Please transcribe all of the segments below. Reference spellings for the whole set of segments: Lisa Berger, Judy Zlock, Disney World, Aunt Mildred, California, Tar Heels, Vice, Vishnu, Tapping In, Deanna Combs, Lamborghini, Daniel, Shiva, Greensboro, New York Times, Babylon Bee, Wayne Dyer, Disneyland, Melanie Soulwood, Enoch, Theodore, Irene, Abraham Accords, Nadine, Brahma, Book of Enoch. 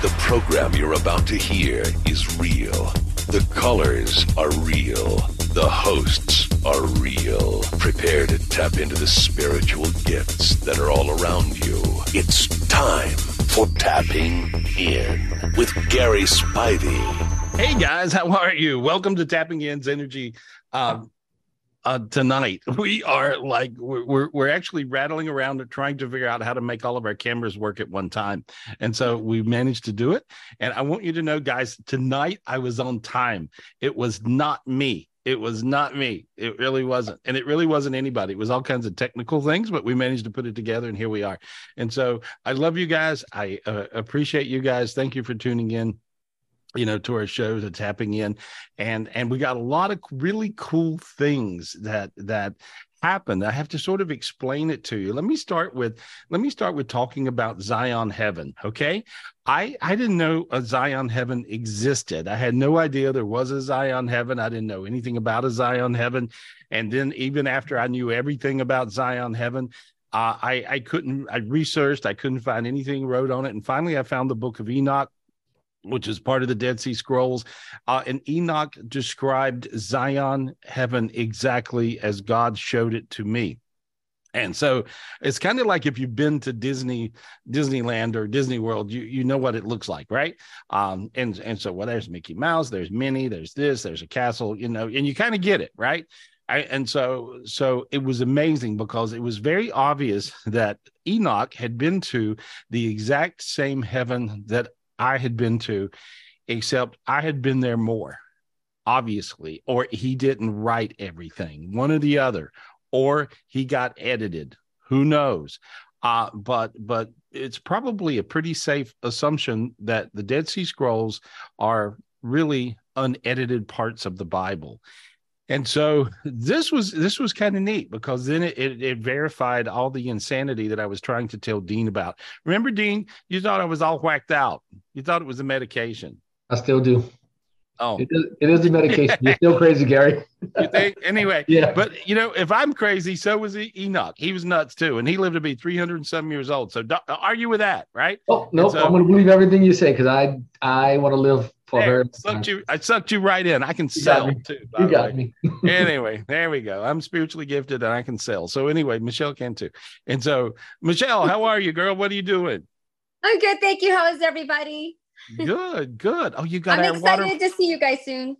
The program you're about to hear is real. The callers are real. The hosts are real. Prepare to tap into the spiritual gifts that are all around you. It's time for Tapping In with Gary Spivey. Hey guys, how are you? Welcome to Tapping In's Energy. Tonight we are like we're actually rattling around and trying to figure out how to make all of our cameras work at one time, and so we managed to do it. And I want you to know, guys, tonight I was on time. It was not me. It really wasn't. And it really wasn't anybody. It was all kinds of technical things, but we managed to put it together, and here we are. And so I love you guys. I appreciate you guys. Thank you for tuning in, you know, to our shows and Tapping In. And we got a lot of really cool things that happened. I have to sort of explain it to you. Let me start with talking about Zion Heaven. Okay. I didn't know a Zion Heaven existed. I had no idea there was a Zion Heaven. I didn't know anything about a Zion Heaven. And then even after I knew everything about Zion Heaven, I researched, I couldn't find anything wrote on it. And finally I found the Book of Enoch, which is part of the Dead Sea Scrolls. And Enoch described Zion Heaven exactly as God showed it to me. And so it's kind of like if you've been to Disneyland or Disney World, you know what it looks like, right? And so, well, there's Mickey Mouse, there's Minnie, there's this, there's a castle, you know, and you kind of get it, right? And so it was amazing because it was very obvious that Enoch had been to the exact same heaven that I had been to, except I had been there more, obviously, or he didn't write everything, one or the other, or he got edited. Who knows? But it's probably a pretty safe assumption that the Dead Sea Scrolls are really unedited parts of the Bible. And so this was kind of neat because then it verified all the insanity that I was trying to tell Dean about. Remember, Dean, you thought I was all whacked out. You thought it was a medication. I still do. Oh, it is the medication. You're still crazy, Gary. You think? Anyway, yeah. But, you know, if I'm crazy, so was Enoch. He was nuts, too. And he lived to be 300 and some years old. So argue with that, right? Oh, no, so, I'm going to believe everything you say because I want to live. I sucked you right in. I can sell too. You got me. Anyway, there we go. I'm spiritually gifted and I can sell. So anyway, Michelle can too. And so, Michelle, how are you, girl? What are you doing? I'm good, thank you. How is everybody? Good. Oh, you got. I'm excited to see you guys soon.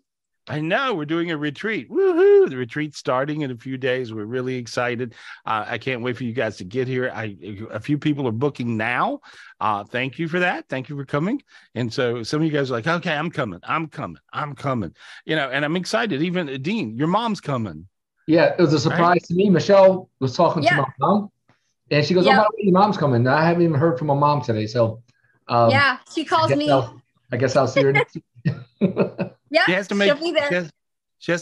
I know we're doing a retreat. Woohoo! The retreat's starting in a few days. We're really excited. I can't wait for you guys to get here. A few people are booking now. Thank you for that. Thank you for coming. And so some of you guys are like, okay, I'm coming. You know, and I'm excited. Even Dean, your mom's coming. Yeah, it was a surprise to me. Michelle was talking to my mom, and she goes, "Oh, by the way, your mom's coming." I haven't even heard from my mom today, so she calls me. I guess I'll see her next week. Yeah, she has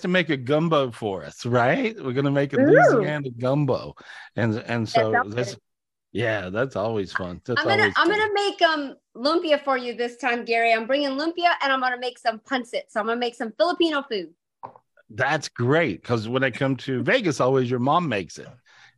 to make a gumbo for us, right? We're gonna make a Louisiana gumbo, and so that's always fun. I'm gonna make lumpia for you this time, Gary. I'm bringing lumpia, and I'm gonna make some pancit. So I'm gonna make some Filipino food. That's great because when I come to Vegas, always your mom makes it,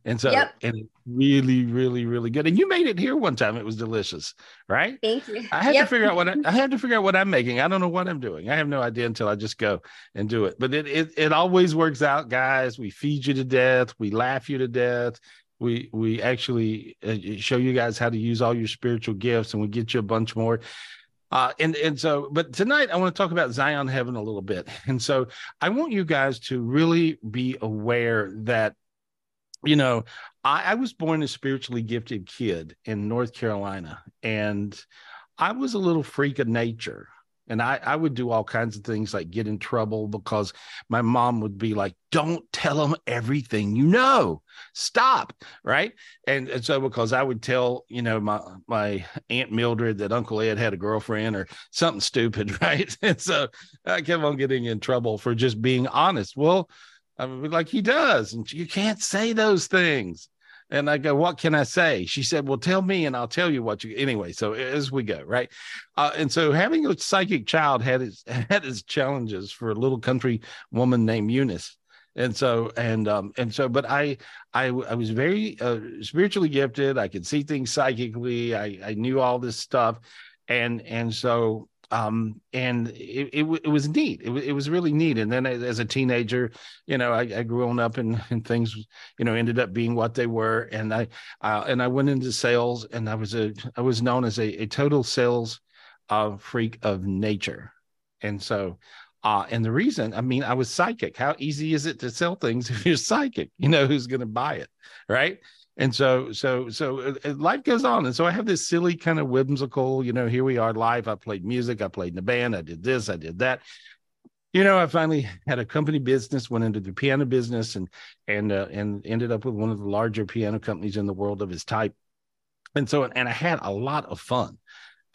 and so and it's really, really, really good. And you made it here one time; it was delicious, right? Thank you. I had to figure out what I'm making. I don't know what I'm doing. I have no idea until I just go and do it. But it always works out, guys. We feed you to death. We laugh you to death. We actually show you guys how to use all your spiritual gifts, and we get you a bunch more. But tonight I want to talk about Zion Heaven a little bit. And so I want you guys to really be aware that, you know, I was born a spiritually gifted kid in North Carolina, and I was a little freak of nature. And I would do all kinds of things like get in trouble because my mom would be like, don't tell them everything, you know, stop. Right. And so because I would tell, you know, my Aunt Mildred that Uncle Ed had a girlfriend or something stupid. Right. And so I kept on getting in trouble for just being honest. Well, I would be like, he does. And you can't say those things. And I go, what can I say? She said, well, tell me and I'll tell you what you, anyway. So as we go, right. And so having a psychic child had its challenges for a little country woman named Eunice. But I was very spiritually gifted. I could see things psychically. I knew all this stuff. And so, and it was neat. It was really neat. And then as a teenager, I grew up and things, ended up being what they were. And I went into sales, and I was known as a total sales freak of nature. And so, and the reason, I was psychic. How easy is it to sell things if you're psychic? You know who's going to buy it, right? And so life goes on. And so I have this silly kind of whimsical, here we are live. I played music. I played in a band. I did this. I did that. I finally had a company business, went into the piano business and ended up with one of the larger piano companies in the world of its type. And so, and I had a lot of fun.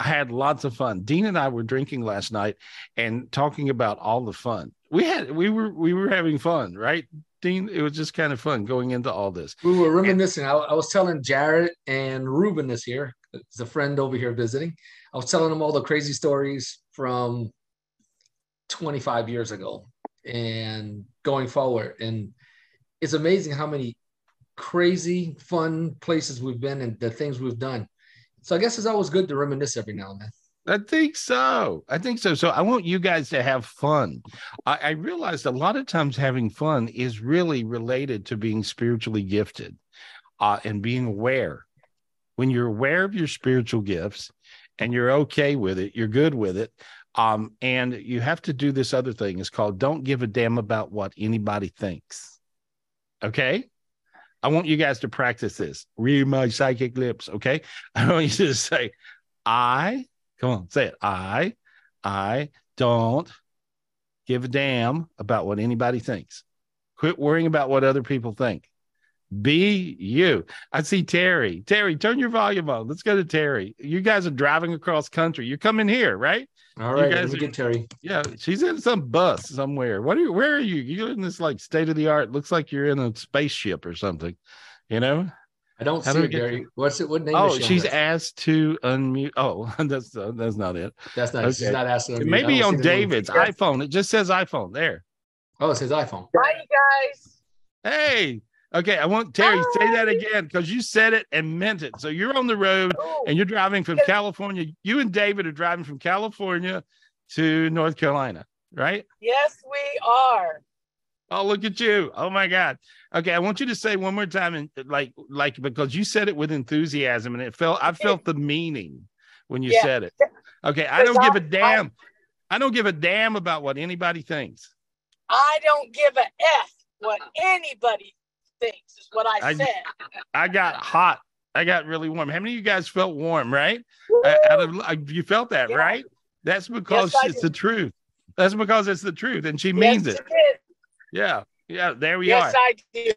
I had lots of fun. Dean and I were drinking last night and talking about all the fun we had. We were having fun, right? It was just kind of fun going into all this. We were reminiscing. I was telling Jared and Ruben this year, it's a friend over here visiting. I was telling them all the crazy stories from 25 years ago and going forward. And it's amazing how many crazy, fun places we've been and the things we've done. So I guess it's always good to reminisce every now and then. I think so. I think so. So I want you guys to have fun. I realized a lot of times having fun is really related to being spiritually gifted and being aware. When you're aware of your spiritual gifts and you're okay with it, you're good with it. And you have to do this other thing. It's called don't give a damn about what anybody thinks. Okay. I want you guys to practice this. Read my psychic lips. Okay. I want you to say, come on, say it. I don't give a damn about what anybody thinks. Quit worrying about what other people think. Be you. I see Terry. Terry, turn your volume on. Let's go to Terry. You guys are driving across country. You're coming here, right? All right. Let me get Terry. Yeah, she's in some bus somewhere. Where are you? You're in this like state of the art. Looks like you're in a spaceship or something, I don't see Gary. What's it? What name? Oh, she's asked to unmute. Oh, that's not it. That's not. Okay. She's not asked to unmute. Maybe on David's iPhone. It just says iPhone there. Oh, it says iPhone. Hi, you guys. Hey. Okay, I want Terry to say that again because you said it and meant it. So you're on the road and you're driving from California. You and David are driving from California to North Carolina, right? Yes, we are. Oh, look at you. Oh, my God. Okay, I want you to say one more time, and like because you said it with enthusiasm, and I felt the meaning when you said it. Okay, I don't give a damn. I don't give a damn about what anybody thinks. I don't give a F what anybody thinks is what I said. I got hot. I got really warm. How many of you guys felt warm, right? You felt that, right? That's because it's the truth. That's because it's the truth, and she means it. Yeah, there we are. Yes, I do.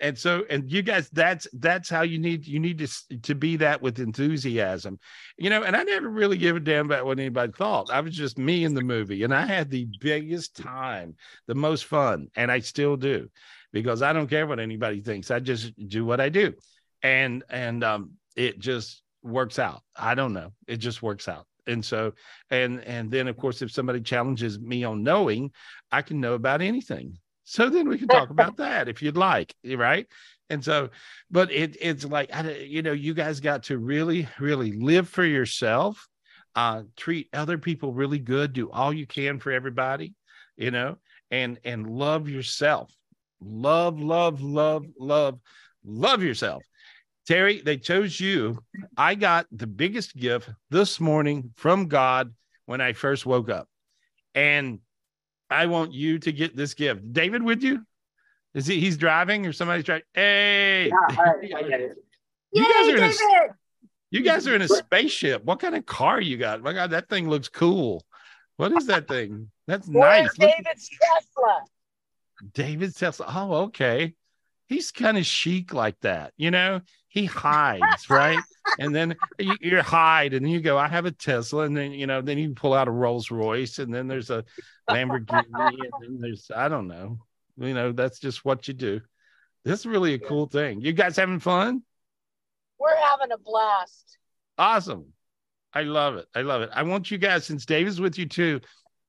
And so, and you guys, that's how you need to be that with enthusiasm, and I never really give a damn about what anybody thought. I was just me in the movie, and I had the biggest time, the most fun, and I still do because I don't care what anybody thinks. I just do what I do. And it just works out. I don't know. It just works out. And so, and then of course, if somebody challenges me on knowing, I can know about anything. So then we can talk about that if you'd like, right? And so, but it's like, you guys got to really, really live for yourself, treat other people really good, do all you can for everybody, and love yourself, love yourself. Terry, they chose you. I got the biggest gift this morning from God when I first woke up. And I want you to get this gift. David with you? Is he's driving or somebody's driving? Hey. Yeah, I get it. You guys are in a spaceship. What kind of car you got? My God, that thing looks cool. What is that thing? That's nice. David's Tesla. David's Tesla. Oh, okay. He's kind of chic like that, He hides, right? And then you hide, and then you go, I have a Tesla, and then then you pull out a Rolls Royce, and then there's a Lamborghini, and then there's I don't know, that's just what you do. This is really a cool thing. You guys having fun? We're having a blast. Awesome. I love it. I want you guys, since David's with you too,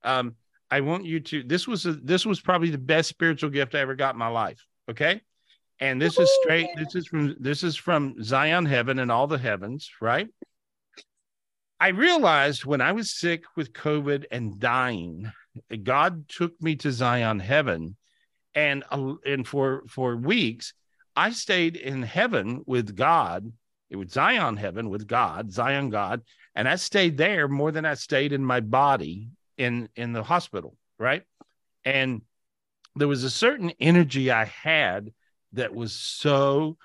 I want you to. This was probably the best spiritual gift I ever got in my life. Okay. And this is straight. This is from Zion Heaven and all the heavens, right? I realized when I was sick with COVID and dying, God took me to Zion Heaven, and for weeks I stayed in heaven with God. It was Zion Heaven with God, Zion God, and I stayed there more than I stayed in my body in the hospital, right? And there was a certain energy I had that was so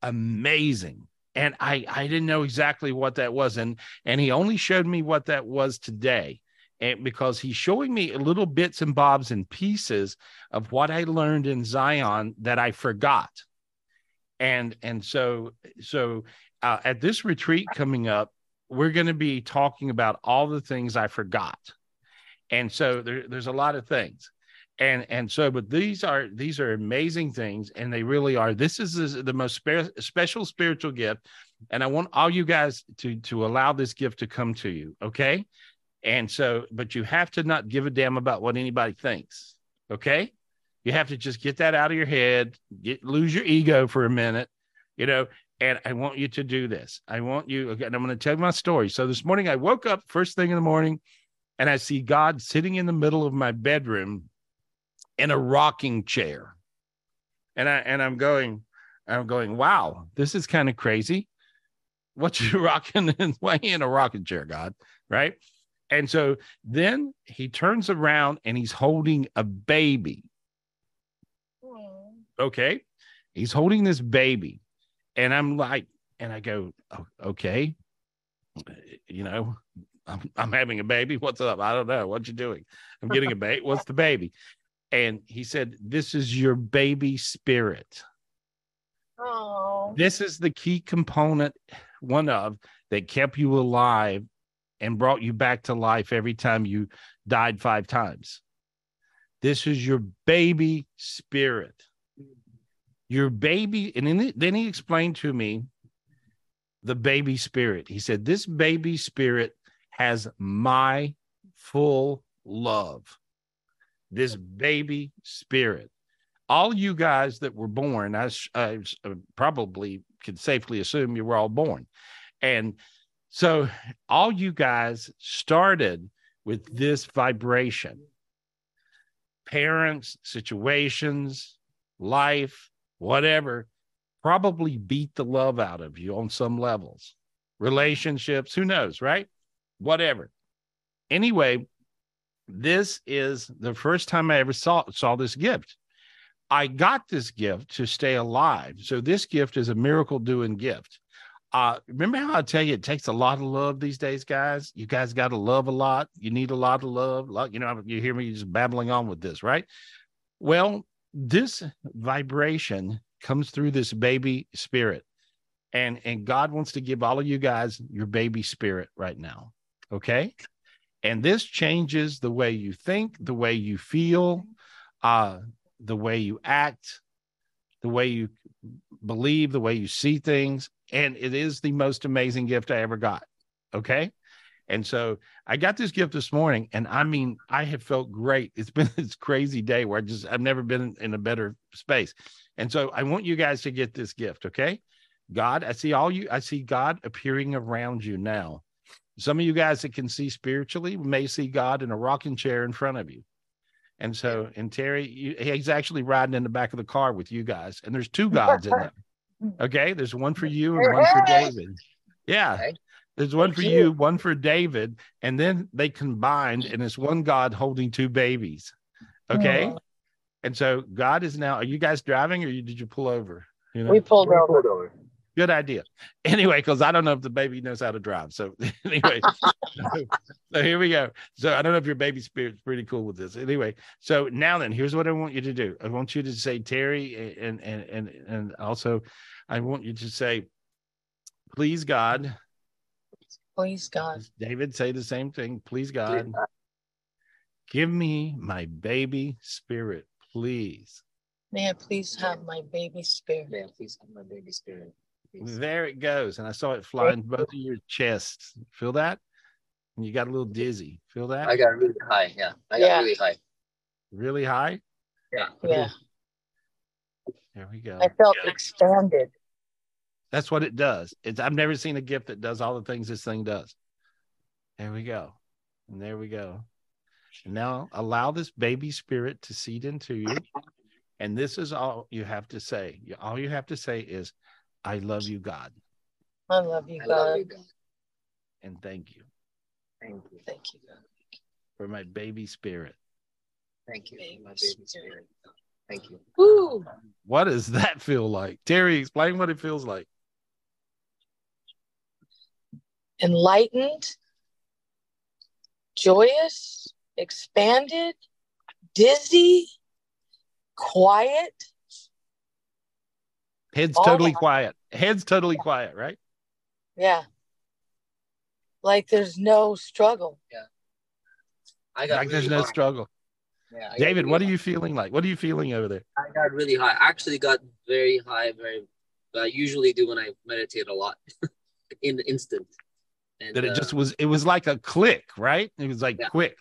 amazing. And I didn't know exactly what that was. And he only showed me what that was today. And because he's showing me little bits and bobs and pieces of what I learned in Zion that I forgot. And so at this retreat coming up, we're going to be talking about all the things I forgot. And so there's a lot of things. But these are amazing things, and they really are. This is the most special spiritual gift, and I want all you guys to allow this gift to come to you, okay? And so, but you have to not give a damn about what anybody thinks, okay? You have to just get that out of your head, lose your ego for a minute, you know, and I want you to do this. I want you, and I'm going to tell you my story. So this morning I woke up first thing in the morning, and I see God sitting in the middle of my bedroom in a rocking chair. And I'm going, wow, this is kind of crazy. What you rocking in a rocking chair, God, right? And so then he turns around and he's holding a baby. Okay. He's holding this baby. And I'm like, and I go, oh, okay, you know, I'm having a baby. What's up? I don't know. What you doing? I'm getting a baby. What's the baby? And he said, this is your baby spirit. Oh. This is the key component, one of, that kept you alive and brought you back to life every time you died 5 times. This is your baby spirit. Your baby, and then he explained to me the baby spirit. He said, this baby spirit has my full love. This baby spirit, all you guys that were born, I probably could safely assume you were all born. And so all you guys started with this vibration, parents, situations, life, whatever, probably beat the love out of you on some levels, relationships, who knows, right? Whatever. Anyway, this is the first time I ever saw this gift. I got this gift to stay alive. So this gift is a miracle-doing gift. Remember how I tell you it takes a lot of love these days, guys? You guys got to love a lot. You need a lot of love. You know, you hear me just babbling on with this, right? Well, this vibration comes through this baby spirit. And God wants to give all of you guys your baby spirit right now, okay? And this changes the way you think, the way you feel, the way you act, the way you believe, the way you see things. And it is the most amazing gift I ever got. Okay. And so I got this gift this morning, and I mean, I have felt great. It's been this crazy day where I've never been in a better space. And so I want you guys to get this gift. Okay. God, I see God appearing around you now. Some of you guys that can see spiritually may see God in a rocking chair in front of you. And so, and Terry, he's actually riding in the back of the car with you guys. And there's 2 gods in there. Okay. There's one for you and one for David. Yeah. There's one for you, one for David. And then they combined, and it's one God holding 2 babies. Okay. Aww. And so God is now, are you guys driving, or did you pull over? You know? We pulled over. Good idea. Anyway, because I don't know if the baby knows how to drive. So anyway, so here we go. So I don't know if your baby spirit's pretty cool with this. Anyway, so now then, here's what I want you to do. I want you to say, Terry, and also I want you to say, please God. Please God. David, say the same thing. Please God. Please God. Give me my baby spirit, please. May I please have my baby spirit. May I please have my baby spirit. There it goes. And I saw it fly in both of your chests. Feel that? And you got a little dizzy. Feel that? I got really high. Yeah. Really high. Really high? Yeah. Yeah. There we go. I felt expanded. That's what it does. I've never seen a gift that does all the things this thing does. There we go. And there we go. And now allow this baby spirit to seed into you. And this is all you have to say. All you have to say is, I love you, God. I love you, God. I love you, God. And thank you. Thank you. Thank you, God. For my baby spirit. Thank you. For my baby spirit. Thank you. Woo. What does that feel like? Terry, explain what it feels like. Enlightened, joyous, expanded, dizzy, quiet. Head's totally quiet. Head's totally quiet, right? Yeah. Like there's no struggle. Yeah. I got like really there's no struggle. Yeah, David, what are you feeling like? What are you feeling over there? I got really high. I actually got very high, I usually do when I meditate a lot in the instant. And that it was like a click, right? It was like quick.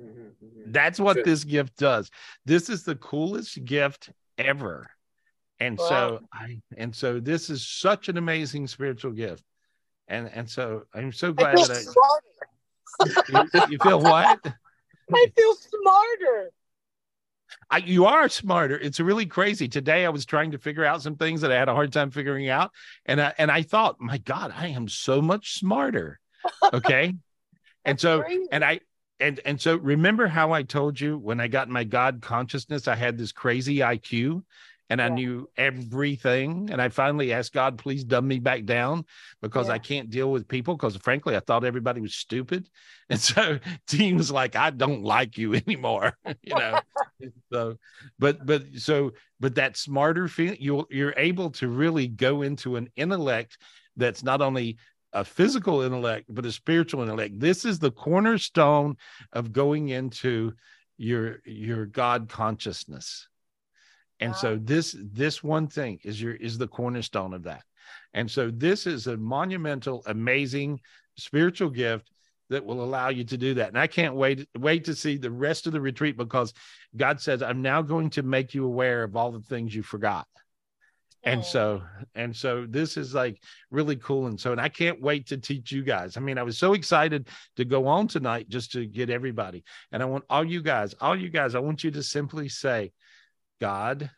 Mm-hmm, mm-hmm. That's what this gift does. This is the coolest gift ever. And so this is such an amazing spiritual gift. And so I'm so glad you feel what? I feel smarter. You are smarter. It's really crazy. Today I was trying to figure out some things that I had a hard time figuring out. And I thought, my God, I am so much smarter. Okay. and so remember how I told you when I got my God consciousness, I had this crazy IQ and I knew everything. And I finally asked God, please dumb me back down because I can't deal with people. Because frankly, I thought everybody was stupid. And so Dean was like, I don't like you anymore, you know? but that smarter feeling, you're able to really go into an intellect that's not only a physical intellect, but a spiritual intellect. This is the cornerstone of going into your God consciousness. And so this one thing is the cornerstone of that. And so this is a monumental, amazing spiritual gift that will allow you to do that. And I can't wait to see the rest of the retreat, because God says, I'm now going to make you aware of all the things you forgot. And so this is like really cool. And I can't wait to teach you guys. I mean, I was so excited to go on tonight just to get everybody. And I want all you guys, I want you to simply say, God,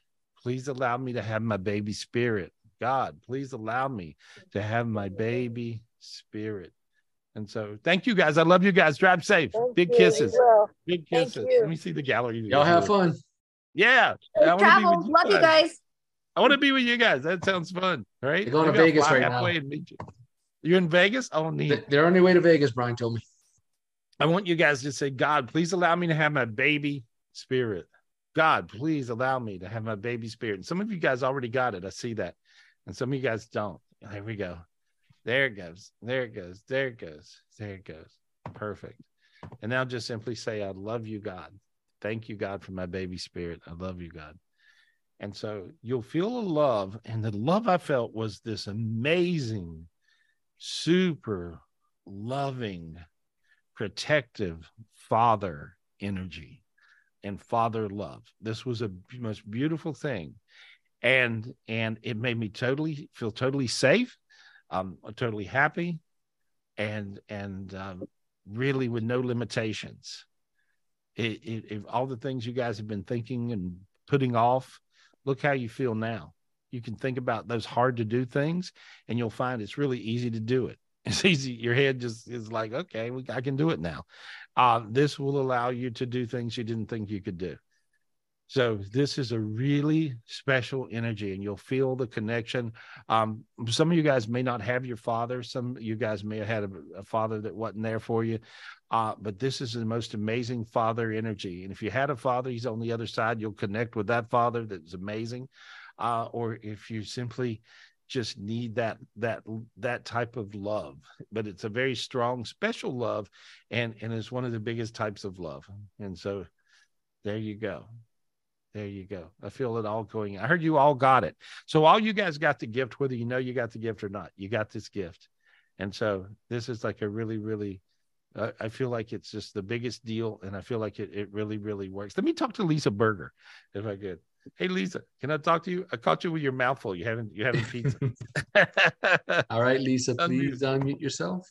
please allow me to have my baby spirit. God, please allow me to have my baby spirit. And so thank you guys. I love you guys. Drive safe. Big kisses. Let me see the gallery. Y'all have fun. Yeah. Travel. Love you guys. I want to be with you guys. That sounds fun. Right? You're going to Vegas right now. You're in Vegas? Oh, neat. They're on their way to Vegas, Brian told me. I want you guys to say, God, please allow me to have my baby spirit. God, please allow me to have my baby spirit. And some of you guys already got it. I see that. And some of you guys don't. There we go. There it goes. There it goes. There it goes. There it goes. Perfect. And now just simply say, I love you, God. Thank you, God, for my baby spirit. I love you, God. And so you'll feel a love. And the love I felt was this amazing, super loving, protective father energy. And father love. This was a most beautiful thing. And it made me feel totally safe, totally happy, and really with no limitations. If all the things you guys have been thinking and putting off, look how you feel now. You can think about those hard to do things and you'll find it's really easy to do it. It's easy. Your head just is like, okay, I can do it now. This will allow you to do things you didn't think you could do. So this is a really special energy and you'll feel the connection. Some of you guys may not have your father. Some of you guys may have had a father that wasn't there for you. But this is the most amazing father energy. And if you had a father, he's on the other side. You'll connect with that father. That's amazing. Or if you simply just need that type of love, but it's a very strong, special love. And it's one of the biggest types of love. And so there you go. There you go. I feel it all going. I heard you all got it. So all you guys got the gift, whether you know you got the gift or not, you got this gift. And so this is like a really, really, I feel like it's just the biggest deal. And I feel like it really, really works. Let me talk to Lisa Berger if I could. Hey, Lisa, can I talk to you? I caught you with your mouth full. You haven't pizza. All right, Lisa, please unmute yourself.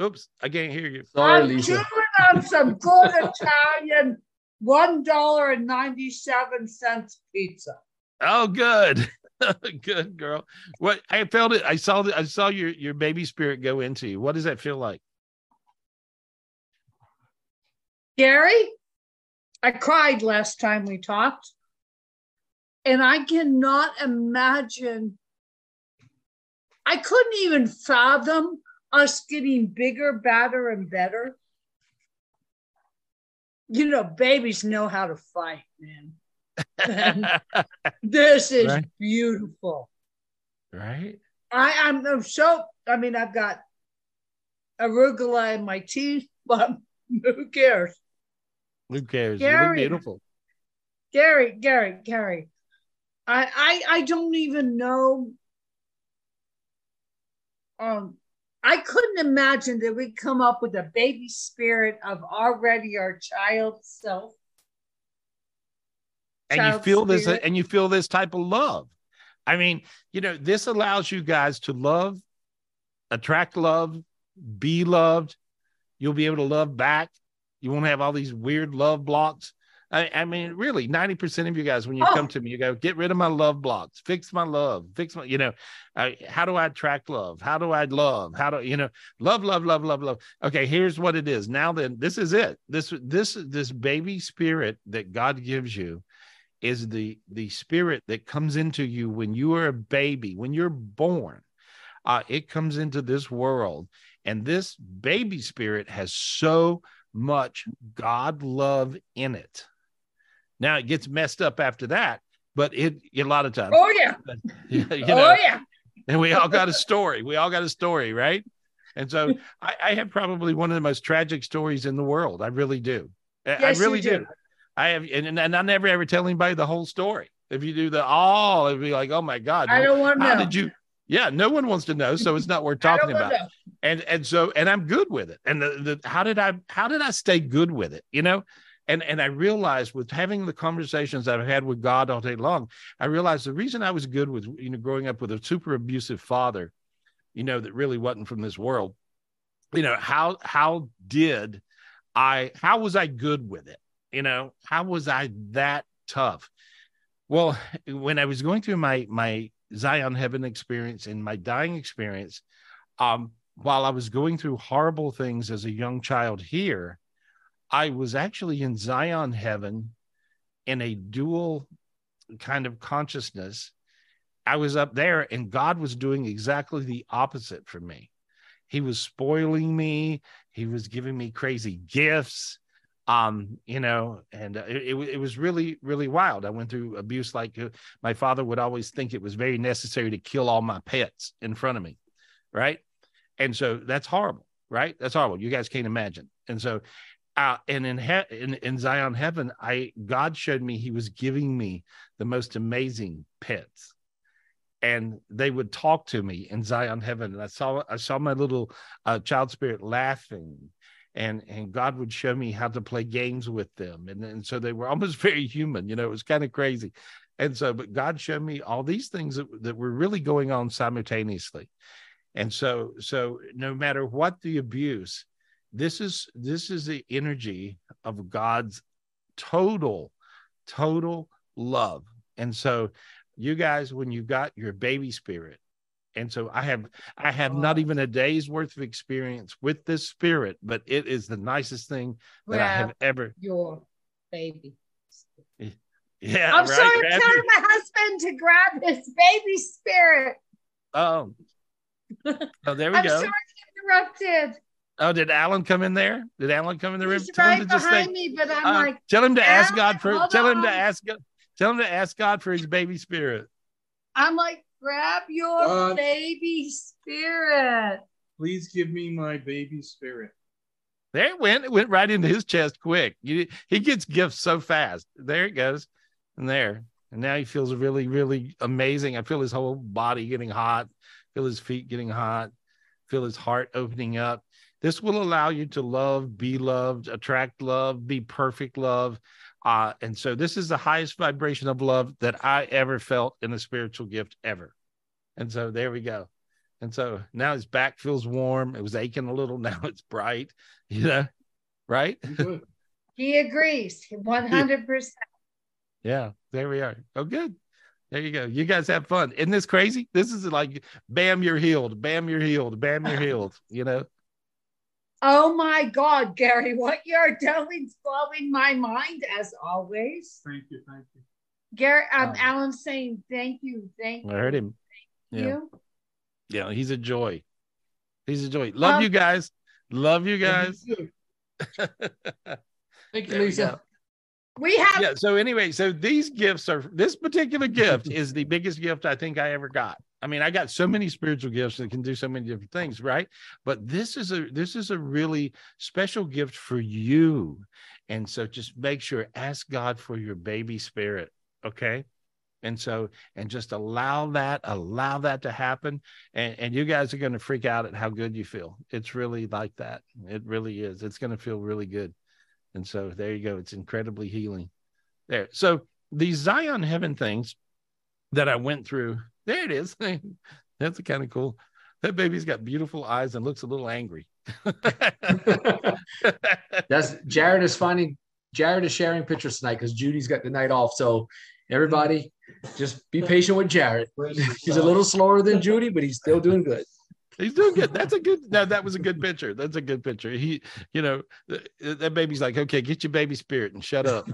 Oops, I can't hear you. Sorry, I'm Lisa. I'm chewing on some good Italian $1.97 pizza. Oh, good. Good girl. What I felt it. I saw your baby spirit go into you. What does that feel like? Gary, I cried last time we talked. And I cannot imagine. I couldn't even fathom us getting bigger, badder, and better. You know, babies know how to fight, man. This is right? Beautiful. Right? I'm so, I mean, I've got arugula in my teeth, but who cares? Who cares? Gary, you look beautiful. Gary. I don't even know. I couldn't imagine that we'd come up with a baby spirit of already our child self. And you feel this, and you feel this type of love. I mean, you know, this allows you guys to love, attract love, be loved. You'll be able to love back. You won't have all these weird love blocks. I mean, really, 90% of you guys, when you come to me, you go, get rid of my love blocks, fix my love, you know, how do I attract love? How do I love? How do, you know, love. Okay, here's what it is. Now then, this is it. This baby spirit that God gives you is the spirit that comes into you when you are a baby, when you're born. It comes into this world. And this baby spirit has so much God love in it. Now it gets messed up after that, but it a lot of times. Oh yeah. You know, oh yeah. And we all got a story. Right? And so I have probably one of the most tragic stories in the world. I really do. Yes, I really do. I have, and I never ever tell anybody the whole story. If you do it'd be like, oh my God, I don't want to know. Yeah, no one wants to know, so it's not worth talking about. And so I'm good with it. And how did I stay good with it? You know, and I realized with having the conversations I've had with God all day long, I realized the reason I was good with growing up with a super abusive father, that really wasn't from this world. You know, how was I good with it? You know, how was I that tough? Well, when I was going through my Zion Heaven experience and my dying experience, while I was going through horrible things as a young child here, I was actually in Zion Heaven in a dual kind of consciousness. I was up there and God was doing exactly the opposite for me. He was spoiling me. He was giving me crazy gifts. It was really, really wild. I went through abuse. Like my father would always think it was very necessary to kill all my pets in front of me. Right. And so that's horrible. Right. That's horrible. You guys can't imagine. And so, in Zion Heaven, God showed me he was giving me the most amazing pets. And they would talk to me in Zion Heaven. And I saw my little child spirit laughing. And God would show me how to play games with them. And so they were almost very human, it was kind of crazy. And so, but God showed me all these things that were really going on simultaneously. And so no matter what the abuse, this is the energy of God's total love. And so you guys, when you got your baby spirit, and so I have not even a day's worth of experience with this spirit, but it is the nicest thing that I have ever. Your baby. Yeah, I'm sorry, I'm telling my husband to grab his baby spirit. Oh, there we go. I'm sorry, I interrupted. Oh, did Alan come in there? Did Alan come in the room? He's right behind me, but I'm like. Tell him to ask God for. Tell him to ask God for his baby spirit. I'm like. Grab your baby spirit. Please give me my baby spirit. There it went. It went right into his chest quick. He gets gifts so fast. There it goes. And now he feels really, really amazing. I feel his whole body getting hot. Feel his feet getting hot. Feel his heart opening up. This will allow you to love, be loved, attract love, be perfect love. And so this is the highest vibration of love that I ever felt in a spiritual gift ever. And so there we go. And so now his back feels warm. It was aching a little. Now it's bright, you know, right? He agrees 100%. Yeah, there we are. Oh, good. There you go. You guys have fun. Isn't this crazy? This is like, bam, you're healed. Bam, you're healed. Bam, you're healed, you know? Oh, my God, Gary, what you're doing is blowing my mind, as always. Thank you. Thank you. Gary, Alan's saying thank you. Thank you. I heard him. Thank you. Yeah, he's a joy. He's a joy. Love you guys. Love you guys. You thank you, Lisa. We have. Yeah, so anyway, so these gifts are, this particular gift is the biggest gift I think I ever got. I mean, I got so many spiritual gifts that can do so many different things, right? But this is a really special gift for you. And so just make sure, ask God for your baby spirit. Okay. And so, and just allow that to happen. And you guys are going to freak out at how good you feel. It's really like that. It really is. It's going to feel really good. And so there you go. It's incredibly healing there. So these Zion Heaven things that I went through, there it is. That's kind of cool. That baby's got beautiful eyes and looks a little angry. That's Jared is sharing pictures tonight because Judy's got the night off. So everybody just be patient with Jared. He's a little slower than Judy, but he's still doing good. He's doing good. That's a good. No, that was a good picture. That's a good picture. He, you know, that baby's like, okay, get your baby spirit and shut up.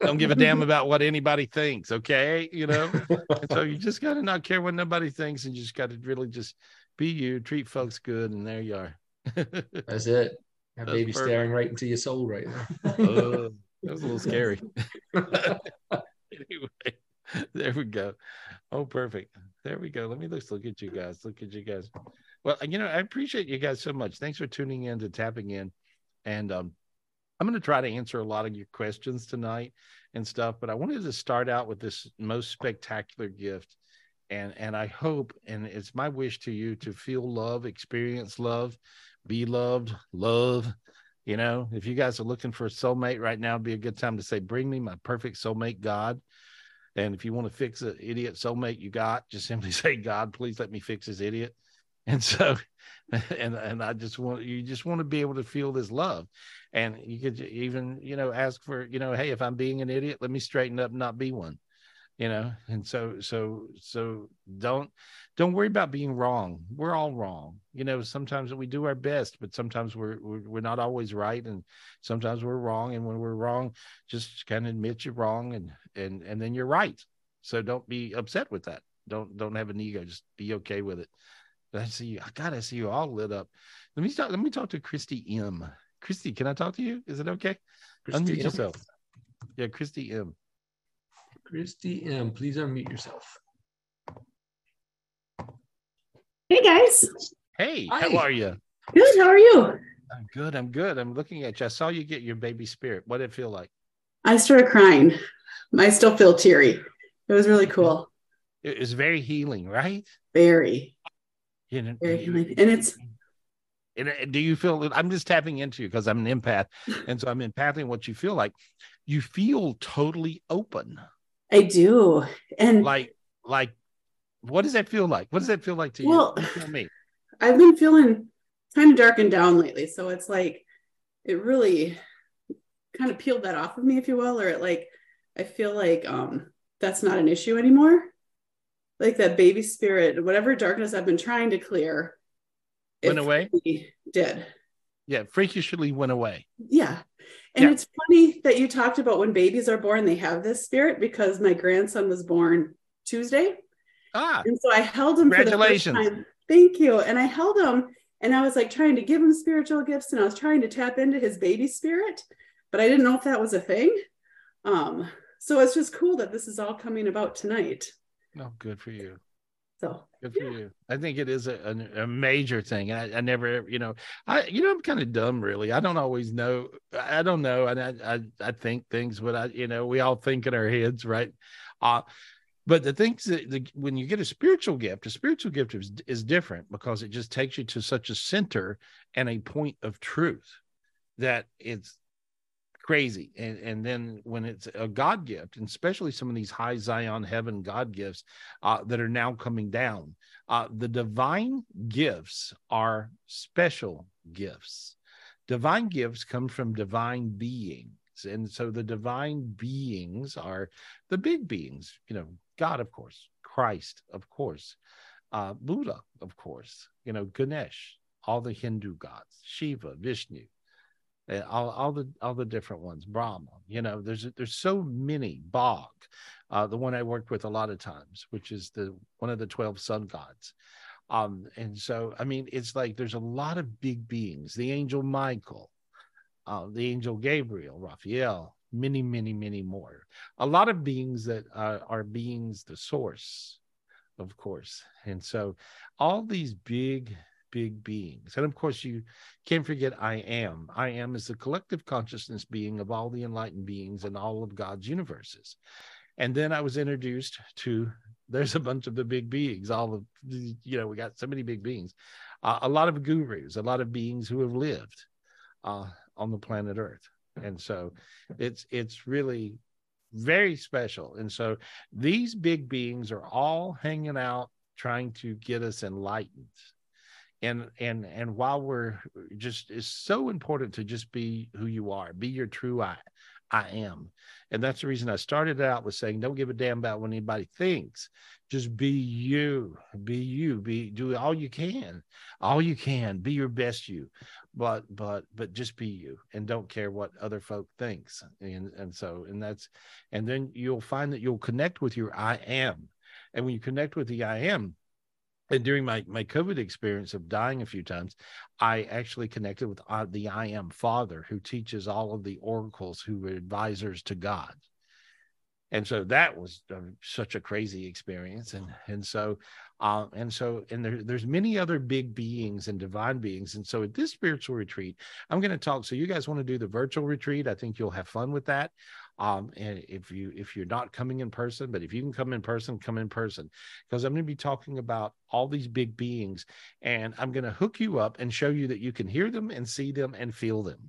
Don't give a damn about what anybody thinks. Okay, you know. And so you just gotta not care what nobody thinks, and you just gotta really just be you. Treat folks good, and there you are. That's it. That baby staring right into your soul right now. That was a little scary. Anyway. There we go. Oh, perfect. There we go. Let me just look at you guys. Look at you guys. Well, you know, I appreciate you guys so much. Thanks for tuning in to Tapping In. And I'm going to try to answer a lot of your questions tonight and stuff. But I wanted to start out with this most spectacular gift. And I hope, and it's my wish to you, to feel love, experience love, be loved, love. You know, if you guys are looking for a soulmate right now, it'd be a good time to say, bring me my perfect soulmate, God. And if you want to fix an idiot soulmate you got, just simply say, God, please let me fix this idiot. And so, and I just want, you just want to be able to feel this love. And you could even, you know, ask for, you know, hey, if I'm being an idiot, let me straighten up and not be one, you know? And so don't worry about being wrong. We're all wrong. You know, sometimes we do our best, but sometimes we're not always right. And sometimes we're wrong. And when we're wrong, just kind of admit you're wrong and then you're right. So don't be upset with that. Don't have an ego. Just be okay with it. But I see you. God, I see you all lit up. Let me talk to Christy M. Christy, can I talk to you? Is it okay? Unmute yourself. Yeah, Christy M. Christy M, please unmute yourself. Hey guys. Hey, hi. How are you? Good. How are you? I'm good. I'm good. I'm looking at you. I saw you get your baby spirit. What did it feel like? I started crying. I still feel teary. It was really cool. It was very healing, right? Very. You know, very healing. And it's. And do you feel? I'm just tapping into you because I'm an empath, and so I'm empathing what you feel like. You feel totally open. I do, and like, what does that feel like? What does that feel like to you? You feel me? I've been feeling kind of darkened down lately, so it's like it really kind of peeled that off of me, if you will, or it like. I feel like that's not an issue anymore. Like that baby spirit, whatever darkness I've been trying to clear, went away. Did. Yeah, freakishly went away. Yeah. And it's funny that you talked about when babies are born, they have this spirit because my grandson was born Tuesday. And so I held him. Congratulations. For the first time. Thank you. And I held him and I was like trying to give him spiritual gifts and I was trying to tap into his baby spirit, but I didn't know if that was a thing. So it's just cool that this is all coming about tonight. No, good for you. So good for you. I think it is a major thing. I never, you know, I'm kind of dumb, really. I don't always know. I don't know. And I think things, but we all think in our heads, right? But the things that when you get a spiritual gift is different because it just takes you to such a center and a point of truth that it's crazy. And then when it's a God gift, and especially some of these high Zion heaven God gifts that are now coming down, the divine gifts are special gifts. Divine gifts come from divine beings. And so the divine beings are the big beings, you know, God, of course, Christ, of course, Buddha, of course, you know, Ganesh, all the Hindu gods, Shiva, Vishnu, all the different ones, Brahma, you know, there's so many. Bog, the one I worked with a lot of times, which is one of the 12 sun gods. And so, I mean, it's like there's a lot of big beings, the angel Michael, the angel Gabriel, Raphael, many, many, many more. A lot of beings that are beings, the source, of course. And so all these big beings. And of course, you can't forget I am. I am is the collective consciousness being of all the enlightened beings in all of God's universes. And then I was introduced to, there's a bunch of the big beings, all of, you know, we got so many big beings, a lot of gurus, a lot of beings who have lived on the planet Earth. And so it's really very special. And so these big beings are all hanging out, trying to get us enlightened. And while we're just, it's so important to just be who you are, be your true I am. And that's the reason I started out with saying, don't give a damn about what anybody thinks. Just be you, do all you can, be your best you, but just be you and don't care what other folk thinks. And then you'll find that you'll connect with your I am. And when you connect with the I am, and during my COVID experience of dying a few times, I actually connected with the I Am Father, who teaches all of the oracles, who were advisors to God. And so that was such a crazy experience. And there's many other big beings and divine beings. And so at this spiritual retreat, I'm going to talk. So you guys want to do the virtual retreat? I think you'll have fun with that. And if you're not coming in person, but if you can come in person, because I'm going to be talking about all these big beings, and I'm going to hook you up and show you that you can hear them and see them and feel them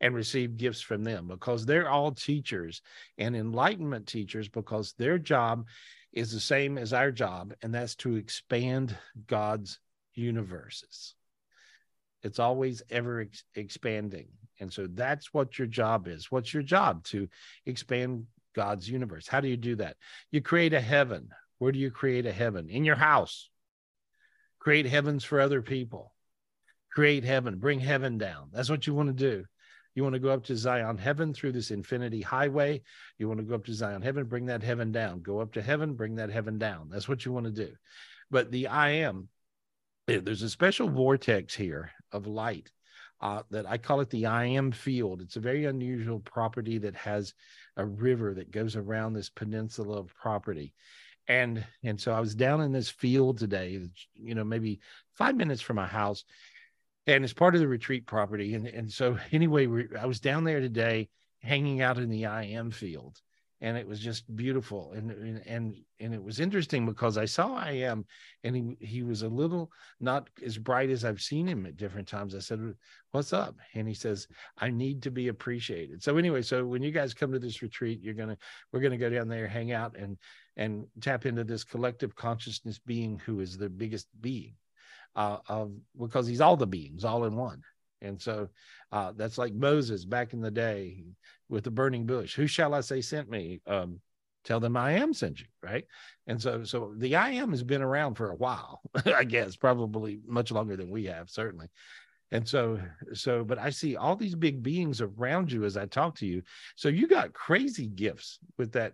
and receive gifts from them, because they're all teachers and enlightenment teachers, because their job is the same as our job. And that's to expand God's universes. It's always ever expanding. And so that's what your job is. What's your job? To expand God's universe. How do you do that? You create a heaven. Where do you create a heaven? In your house. Create heavens for other people. Create heaven. Bring heaven down. That's what you want to do. You want to go up to Zion Heaven through this infinity highway. You want to go up to Zion Heaven, bring that heaven down. Go up to heaven, bring that heaven down. That's what you want to do. But the I am, there's a special vortex here of light that I call it the I am field. It's a very unusual property that has a river that goes around this peninsula of property. And so I was down in this field today, you know, maybe 5 minutes from my house. And it's part of the retreat property. And so anyway, I was down there today hanging out in the I Am field, and it was just beautiful. And it was interesting because I saw I Am, and he was a little, not as bright as I've seen him at different times. I said, "What's up?" And he says, "I need to be appreciated." So anyway, so when you guys come to this retreat, we're going to go down there, hang out and tap into this collective consciousness being who is the biggest being. Because he's all the beings all in one. And so that's like Moses back in the day with the burning bush. Who shall I say sent me? Tell them I am sent you, right? And so the I am has been around for a while, I guess, probably much longer than we have, certainly. And so, but I see all these big beings around you as I talk to you. So you got crazy gifts with that.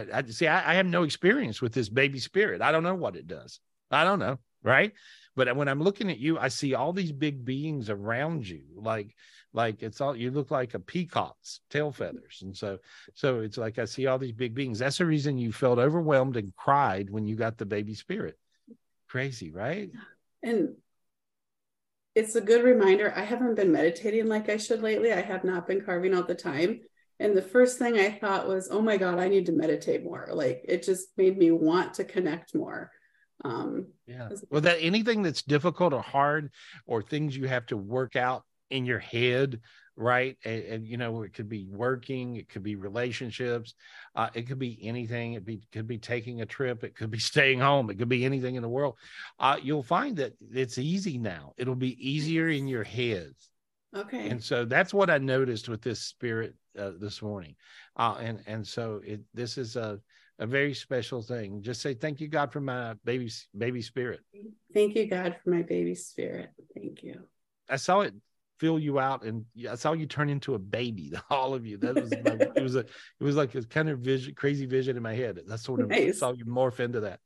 I have no experience with this baby spirit. I don't know what it does. I don't know. Right. But when I'm looking at you, I see all these big beings around you. Like it's all, you look like a peacock's tail feathers. And so it's like, I see all these big beings. That's the reason you felt overwhelmed and cried when you got the baby spirit. Crazy, right? And it's a good reminder. I haven't been meditating like I should lately. I have not been carving out the time. And the first thing I thought was, oh my God, I need to meditate more. Like, it just made me want to connect more. Well, that anything that's difficult or hard or things you have to work out in your head, right? And you know, it could be working, it could be relationships, it could be anything. It could be taking a trip, it could be staying home, it could be anything in the world. You'll find that it's easy now. It'll be easier in your head. Okay. And so that's what I noticed with this spirit this morning. So this is a very special thing. Just say, thank you, God, for my baby spirit. Thank you, God, for my baby spirit. Thank you. I saw it fill you out, and I saw you turn into a baby. All of you. That was it was like a kind of vision, crazy vision in my head. That sort of nice. Saw you morph into that.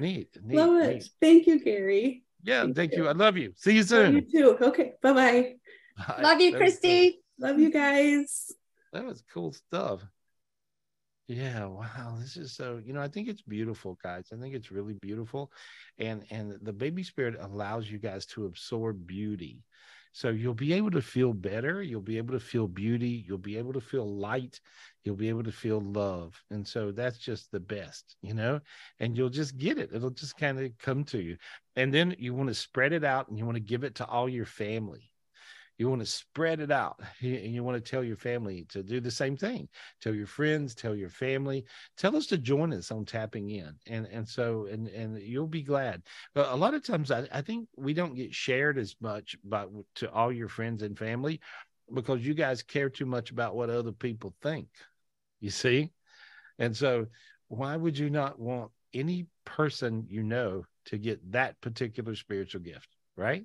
Neat. Love it. Neat. Thank you, Gary. Yeah, thank you. I love you. See you soon. Love you too. Okay. Bye-bye. Bye. Love you, Christy. Love you guys. That was cool stuff. Yeah, wow. This is so, you know, I think it's beautiful, guys. I think it's really beautiful. And the baby spirit allows you guys to absorb beauty. So you'll be able to feel better. You'll be able to feel beauty. You'll be able to feel light. You'll be able to feel love. And so that's just the best, you know, and you'll just get it. It'll just kind of come to you. And then you want to spread it out, and you want to give it to all your family. You want to spread it out, and you want to tell your family to do the same thing. Tell your friends, tell your family, tell us to join us on Tapping In. And so you'll be glad. But a lot of times I think we don't get shared as much to all your friends and family because you guys care too much about what other people think, you see? And so why would you not want any person, you know, to get that particular spiritual gift, right?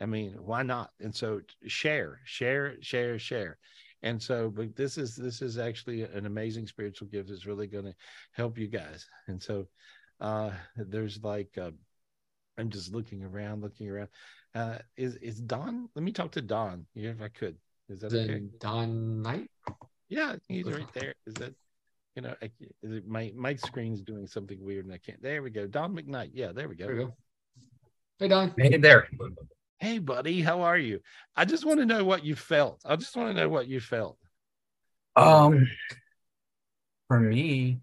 I mean, why not? And so share. And so, but this is actually an amazing spiritual gift. It's really going to help you guys. And so there's like, I'm just looking around. Is Don, let me talk to Don here if I could. Is that okay? Don Knight? Yeah, he's right there. Is that, you know, my screen's doing something weird and I can't, there we go. Don McKnight. Yeah, there we go. There we go. Hey, Don. Hey there. Hey, buddy, how are you? I just want to know what you felt. For me,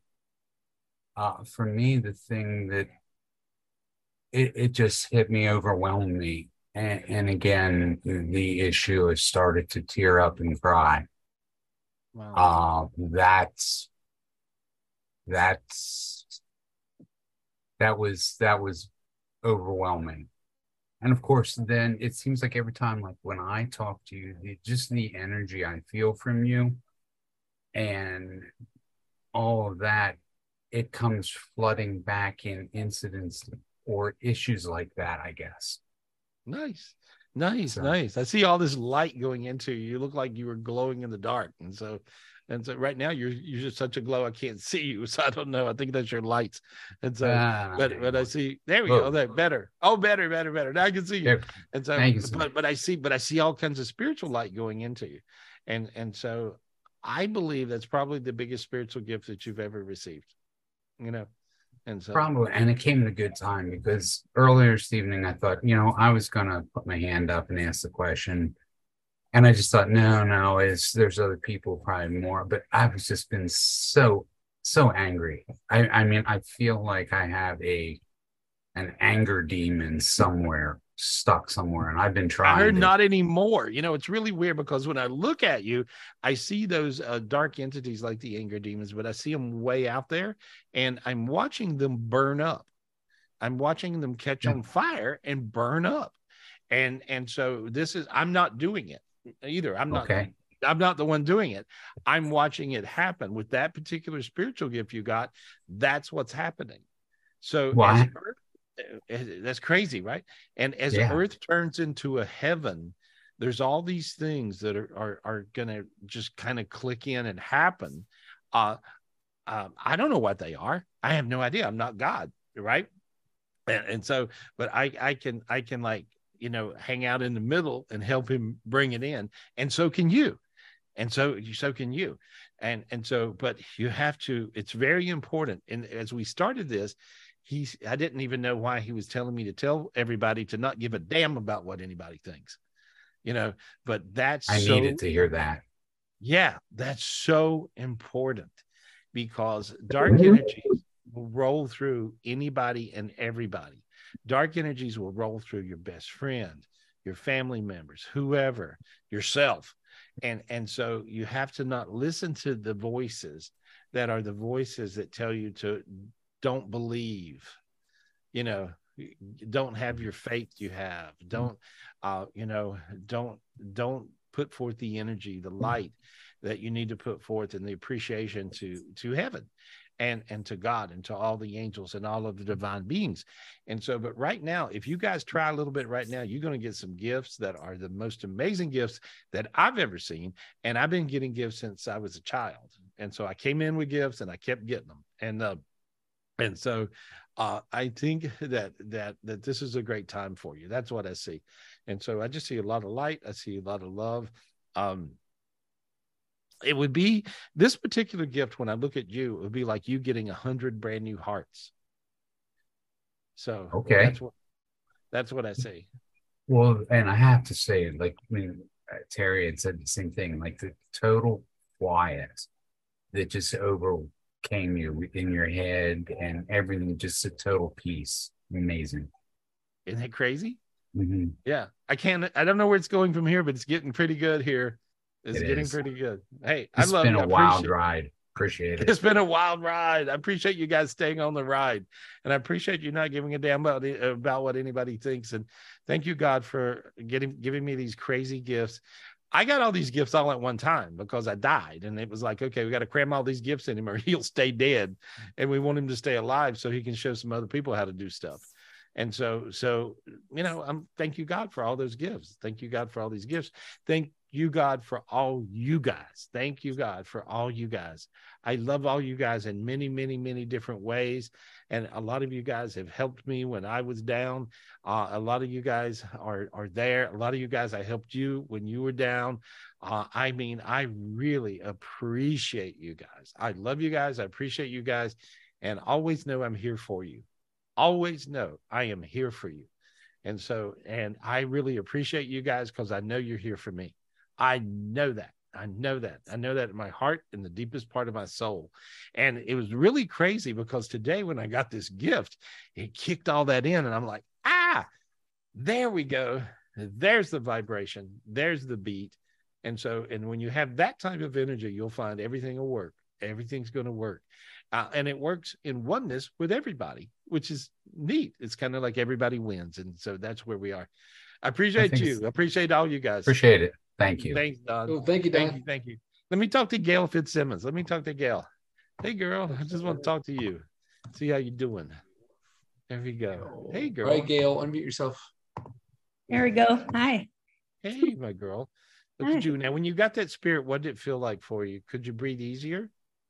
the thing that it just hit me, overwhelmed me. And again, the issue has started to tear up and cry. Wow. That was overwhelming. And of course, then it seems like every time, like when I talk to you, just the energy I feel from you and all of that, it comes flooding back in incidents or issues like that, I guess. Nice. I see all this light going into you. You look like you were glowing in the dark. And so right now you're just such a glow. I can't see you. So I don't know. I think that's your lights. And so, but I see, there we go. There, better. Oh, better. Now I can see you. There. And so, but I see all kinds of spiritual light going into you. And so I believe that's probably the biggest spiritual gift that you've ever received, you know? And so probably, and it came at a good time because earlier this evening, I thought, you know, I was going to put my hand up and ask the question. And I just thought, no, there's other people probably more, but I've just been so angry. I mean, I feel like I have an anger demon somewhere, stuck somewhere, and I've been trying. I heard not anymore. You know, it's really weird because when I look at you, I see those dark entities like the anger demons, but I see them way out there, and I'm watching them burn up. I'm watching them catch on fire and burn up. And so this is, I'm not doing it. Either I'm not the one doing it. I'm watching it happen with that particular spiritual gift you got. That's what's happening. So that's crazy, right? And as Earth turns into a heaven, there's all these things that are gonna just kind of click in and happen. I don't know what they are. I have no idea. I'm not God, right? And so, but I can like, you know, hang out in the middle and help him bring it in. And so can you. And so can you. And so, but you have to, it's very important. And as we started this, I didn't even know why he was telling me to tell everybody to not give a damn about what anybody thinks, you know, but I needed to hear that. Yeah. That's so important because dark energies will roll through anybody and everybody. Dark energies will roll through your best friend, your family members, whoever, yourself. And so you have to not listen to the voices that are the voices that tell you to don't believe, you know, don't have your faith you have, don't, you know, don't put forth the energy, the light that you need to put forth and the appreciation to heaven and to God and to all the angels and all of the divine beings. And so, but right now, if you guys try a little bit right now, you're going to get some gifts that are the most amazing gifts that I've ever seen. And I've been getting gifts since I was a child. And so I came in with gifts and I kept getting them. And so I think that this is a great time for you. That's what I see. And so I just see a lot of light. I see a lot of love. It would be this particular gift. When I look at you, it would be like you getting 100 brand new hearts. So okay, that's what I see. Well, and I have to say, like when Terry had said the same thing, like the total quiet that just overcame you in your head and everything, just a total peace. Amazing. Isn't that crazy? Mm-hmm. Yeah, I don't know where it's going from here, but it's getting pretty good here. It's getting pretty good. Hey, I love it. It's been a wild ride. Appreciate it. It's been a wild ride. I appreciate you guys staying on the ride. And I appreciate you not giving a damn about what anybody thinks. And thank you, God, for giving me these crazy gifts. I got all these gifts all at one time because I died. And it was like, okay, we got to cram all these gifts in him or he'll stay dead. And we want him to stay alive so he can show some other people how to do stuff. And so, you know, thank you, God, for all those gifts. Thank you, God, for all these gifts. Thank you, God, for all you guys. Thank you, God, for all you guys. I love all you guys in many, many, many different ways. And a lot of you guys have helped me when I was down. A lot of you guys are there. A lot of you guys, I helped you when you were down. I mean, I really appreciate you guys. I love you guys. I appreciate you guys. And always know I'm here for you. Always know I am here for you. And so, and I really appreciate you guys because I know you're here for me. I know that. I know that. I know that in my heart and the deepest part of my soul. And it was really crazy because today when I got this gift, it kicked all that in. And I'm like, there we go. There's the vibration. There's the beat. And so, and when you have that type of energy, you'll find everything will work. Everything's going to work. And it works in oneness with everybody, which is neat. It's kind of like everybody wins. And so that's where we are. I appreciate you. I appreciate all you guys. Appreciate it. Thank you. Thanks, Don. Oh, thank you, Don. Thank you. Let me talk to Gail Fitzsimmons. Let me talk to Gail. Hey, girl. I just want to talk to you. See how you're doing. There we go. Hey, girl. All right, Gail. Unmute yourself. There we go. Hi. Hey, my girl. Look at you. Now, when you got that spirit, what did it feel like for you? Could you breathe easier?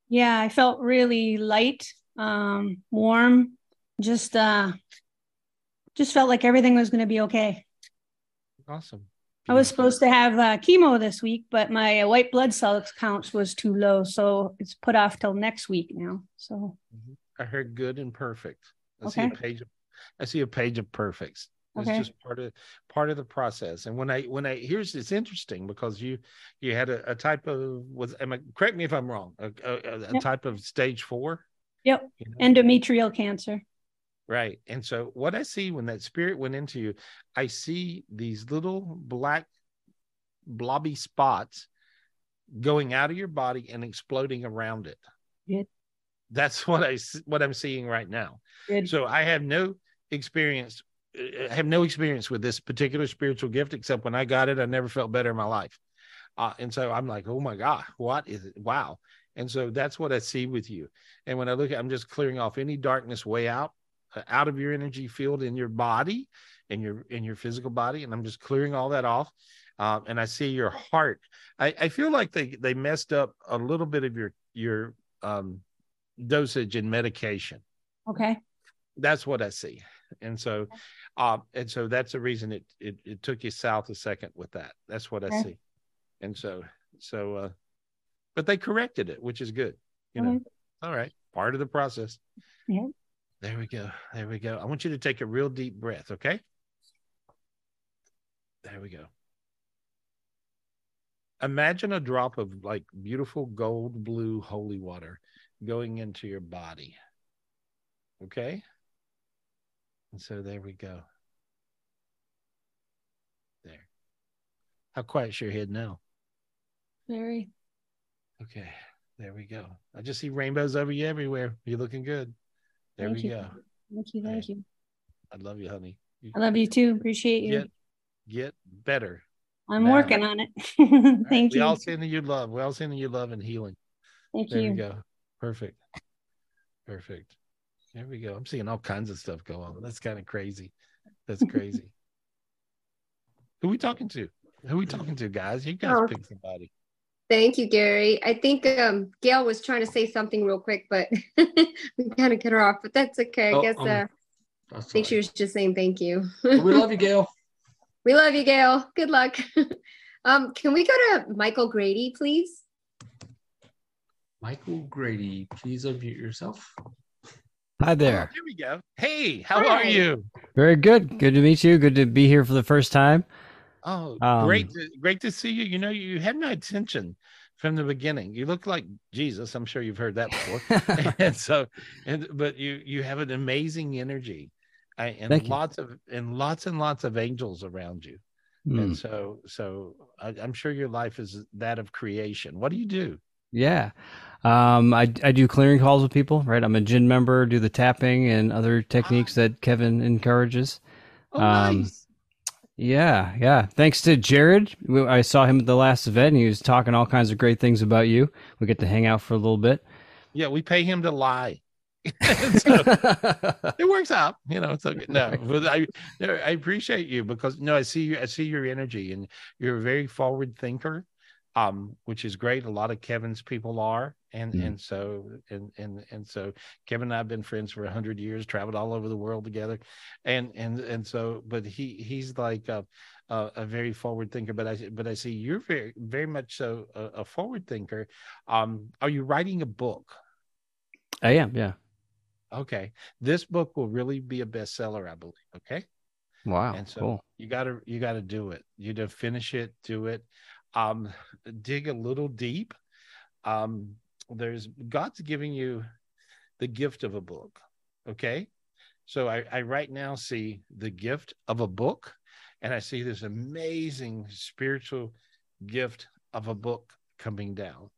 Yeah, I felt really light, warm, just felt like everything was going to be okay. Awesome. I was supposed to have chemo this week, but my white blood cell counts was too low. So it's put off till next week now. So I heard good and perfect. I see a page of perfects. It's just part of the process. And when I here's, it's interesting because you had a type of, correct me if I'm wrong, a type of stage 4. Yep. You know? Endometrial cancer. Right. And so what I see when that spirit went into you, I see these little black blobby spots going out of your body and exploding around it. Good. That's what I'm seeing right now. Good. So I have no experience with this particular spiritual gift, except when I got it, I never felt better in my life. And so I'm like, oh my God, what is it? Wow. And so that's what I see with you. And when I look at, I'm just clearing off any darkness way out of your energy field in your body, in your physical body. And I'm just clearing all that off. And I see your heart. I feel like they messed up a little bit of your dosage in medication. Okay. That's what I see. And so that's the reason it took you south a second with that. That's what I see. And so, but they corrected it, which is good. You know, all right. Part of the process. Yeah. There we go. I want you to take a real deep breath. Okay. There we go. Imagine a drop of like beautiful gold blue holy water going into your body. Okay. And so there we go. There How quiet's your head now? Very. Okay. There we go. I just see rainbows over you everywhere. You're looking good. There we go. Thank you. Thank you. I love you, honey. I love you too. Appreciate you. Get better. I'm working on it. Thank you. We all sending you love. We all sending you love and healing. Thank you. There we go. Perfect. Perfect. There we go. I'm seeing all kinds of stuff go on. That's kind of crazy. That's crazy. Who we talking to? Who we talking to, guys? You guys pick somebody. Thank you, Gary. I think Gail was trying to say something real quick, but we kind of cut her off, but that's okay. I guess I think she was just saying thank you. Well, we love you, Gail. We love you, Gail. Good luck. Can we go to Michael Grady, please? Michael Grady, please unmute yourself. Hi there. Here we go. Hey, how are you? Very good. Good to meet you. Good to be here for the first time. Oh, great to see you. You know, you had my attention from the beginning. You look like Jesus. I'm sure you've heard that before. but you have an amazing energy, and lots of angels around you. Mm. And so I'm sure your life is that of creation. What do you do? Yeah, I do clearing calls with people. Right, I'm a gin member. Do the tapping and other techniques that Kevin encourages. Oh, nice. Yeah. Thanks to Jared. I saw him at the last event and he was talking all kinds of great things about you. We get to hang out for a little bit. Yeah, we pay him to lie. It works out, you know, it's okay. No, but I appreciate you because I see your energy and you're a very forward thinker, which is great. A lot of Kevin's people are. And so Kevin and I have been friends for 100 years, traveled all over the world together, and so but he's like a very forward thinker. But I see you're very very much so a forward thinker. Are you writing a book? I am. Yeah. Okay. This book will really be a bestseller, I believe. Okay. Wow. And so cool. you gotta do it. You gotta finish it, do it, dig a little deep. God's giving you the gift of a book. Okay. So I right now see the gift of a book and I see this amazing spiritual gift of a book coming down.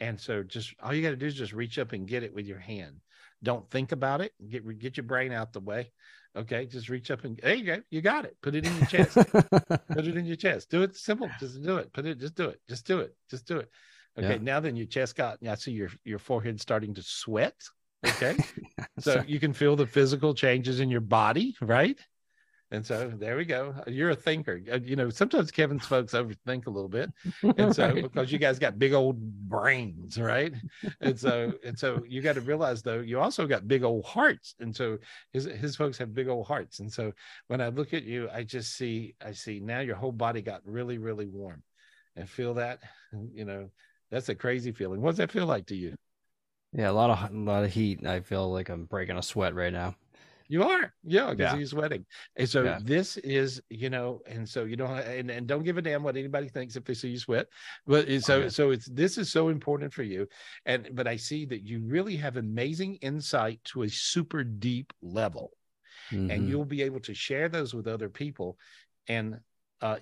And so just, all you got to do is just reach up and get it with your hand. Don't think about it. Get your brain out the way. Okay. Just reach up and there you go. You got it. Put it in your chest. Put it in your chest. Do it simple. Just do it. Put it, just do it. Just do it. Just do it. Okay, yeah. Now then your chest I see your forehead starting to sweat, okay? So you can feel the physical changes in your body, right? And so there we go. You're a thinker. You know, sometimes Kevin's folks overthink a little bit. And so because you guys got big old brains, right? And so you got to realize though, you also got big old hearts. And so his folks have big old hearts. And so when I look at you, I see now your whole body got really, really warm. And feel that, you know, that's a crazy feeling. What does that feel like to you? Yeah, a lot of heat. I feel like I'm breaking a sweat right now. You are, yeah, because you're sweating. And so this is, you know, and so you don't, and don't give a damn what anybody thinks if they see you sweat. But so it's this is so important for you. But I see that you really have amazing insight to a super deep level, mm-hmm. and you'll be able to share those with other people, and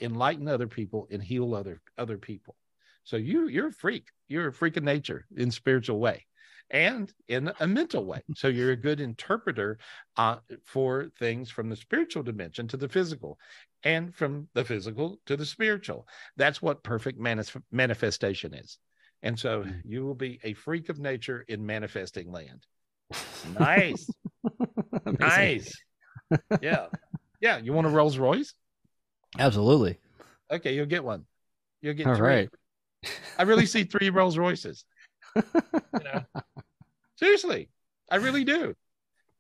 enlighten other people and heal other people. So you're a freak. You're a freak of nature in a spiritual way and in a mental way. So you're a good interpreter for things from the spiritual dimension to the physical and from the physical to the spiritual. That's what perfect manifestation is. And so you will be a freak of nature in manifesting land. Nice. Nice. Yeah. Yeah. You want a Rolls Royce? Absolutely. Okay, you'll get one. You'll get three. Right. I really see 3 Rolls Royces. You know? Seriously, I really do.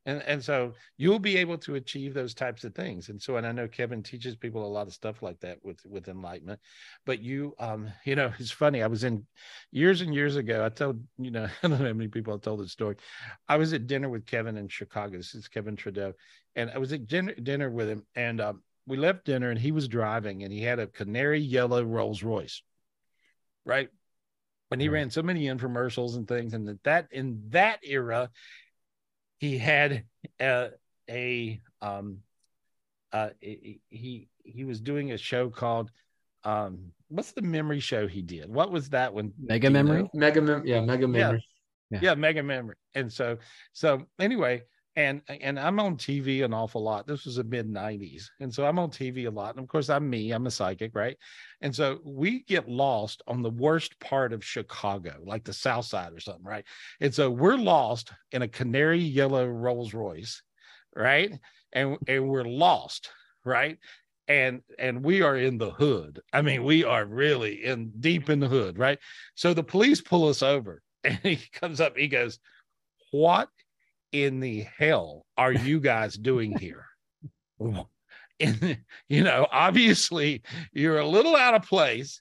And so you'll be able to achieve those types of things. And I know Kevin teaches people a lot of stuff like that with enlightenment, but you, you know, it's funny. I was in years and years ago, I told, you know, I don't know how many people I told this story. I was at dinner with Kevin in Chicago. This is Kevin Trudeau. And I was at dinner with him and, we left dinner and he was driving and he had a canary yellow Rolls Royce, right? And he ran so many infomercials and things. And that in that era, he had he was doing a show called what's the memory show he did? What was that one? Mega Memory? Mega Memory. Yeah, Mega Memory. And so anyway, and I'm on TV an awful lot. This was the mid-90s. And so I'm on TV a lot. And of course, I'm a psychic, right? And so we get lost on the worst part of Chicago, like the South Side or something, right? And so we're lost in a canary yellow Rolls Royce, right? And we're lost, right? And we are in the hood. I mean, we are really deep in the hood, right? So the police pull us over. And he comes up, he goes, "What in the hell are you guys doing here?" And, you know, obviously you're a little out of place,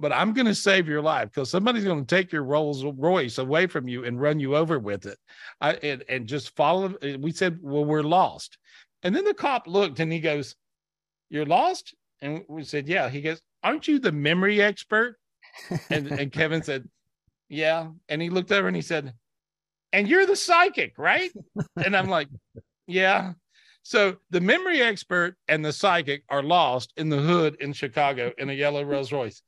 but I'm going to save your life because somebody's going to take your Rolls Royce away from you and run you over with it. And just follow. We said, "Well, we're lost." And then the cop looked and he goes, "You're lost?" And we said, "Yeah." He goes, "Aren't you the memory expert?" And Kevin said, "Yeah." And he looked over and he said, "And you're the psychic, right?" And I'm like, "Yeah." So the memory expert and the psychic are lost in the hood in Chicago in a yellow Rolls Royce.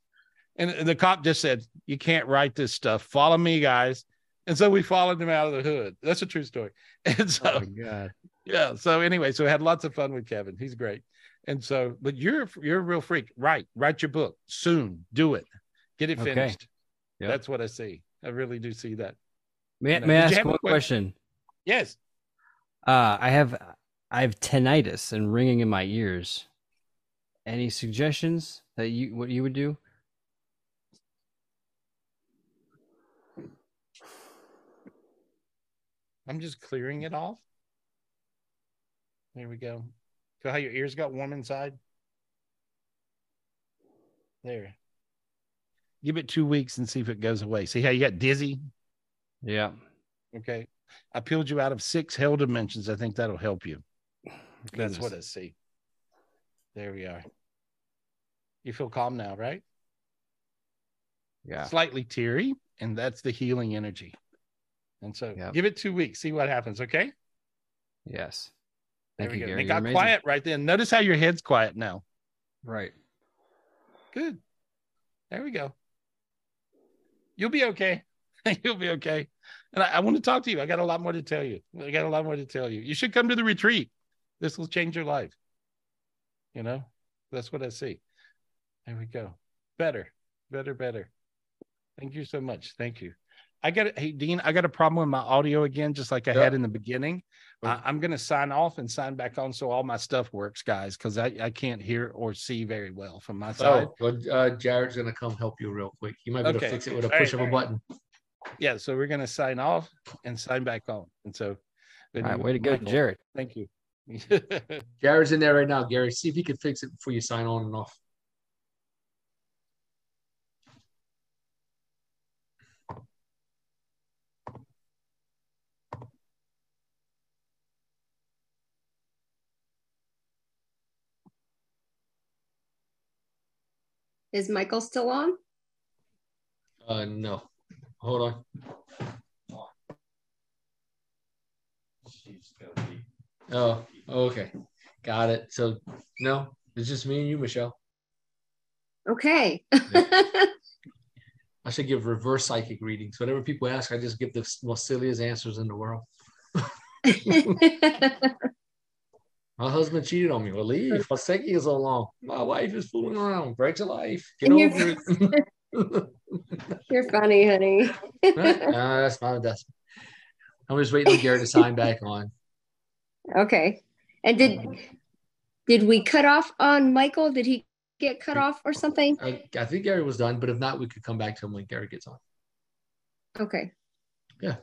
And the cop just said, "You can't write this stuff. Follow me, guys." And so we followed him out of the hood. That's a true story. And so, oh my God. Yeah. So anyway, so I had lots of fun with Kevin. He's great. And so, but you're a real freak. Write your book soon. Do it. Get it finished. Okay. Yep. That's what I see. I really do see that. May I ask one question? Yes. I have tinnitus and ringing in my ears. Any suggestions that what you would do? I'm just clearing it off. There we go. Feel how your ears got warm inside? There. Give it 2 weeks and see if it goes away. See how you got dizzy? Yeah. Okay. I peeled you out of 6 hell dimensions. I think that'll help you. That's what I see. There we are. You feel calm now, right? Yeah. Slightly teary, and that's the healing energy. And so give it 2 weeks. See what happens, okay? Yes. There we go. Gary, it got quiet right then. Notice how your head's quiet now. Right. Good. There we go. You'll be okay. You'll be okay. And I want to talk to you. I got a lot more to tell you. You should come to the retreat. This will change your life. You know, that's what I see. There we go. Better. Thank you so much. Thank you. Hey, Dean, I got a problem with my audio again, just like I had in the beginning. I'm going to sign off and sign back on so all my stuff works, guys, because I can't hear or see very well from my side. Well, Jared's going to come help you real quick. You might be able to fix it with a push of a button. Yeah, so we're going to sign off and sign back on. And so, all right, way to go, Jared. Thank you. Jared's in there right now, Gary. See if he can fix it before you sign on and off. Is Michael still on? No. Hold on. Oh, okay. Got it. So, no, it's just me and you, Michelle. Okay. I should give reverse psychic readings. Whenever people ask, I just give the most silliest answers in the world. My husband cheated on me. Well, leave. I was taking you so long. My wife is fooling around. Break your life. Get over it. You're funny, honey. That's not a death. I'm just waiting on Gary to sign back on. Okay. And did we cut off on Michael? Did he get cut off or something? I think Gary was done, but if not, we could come back to him when Gary gets on. Okay. Yeah.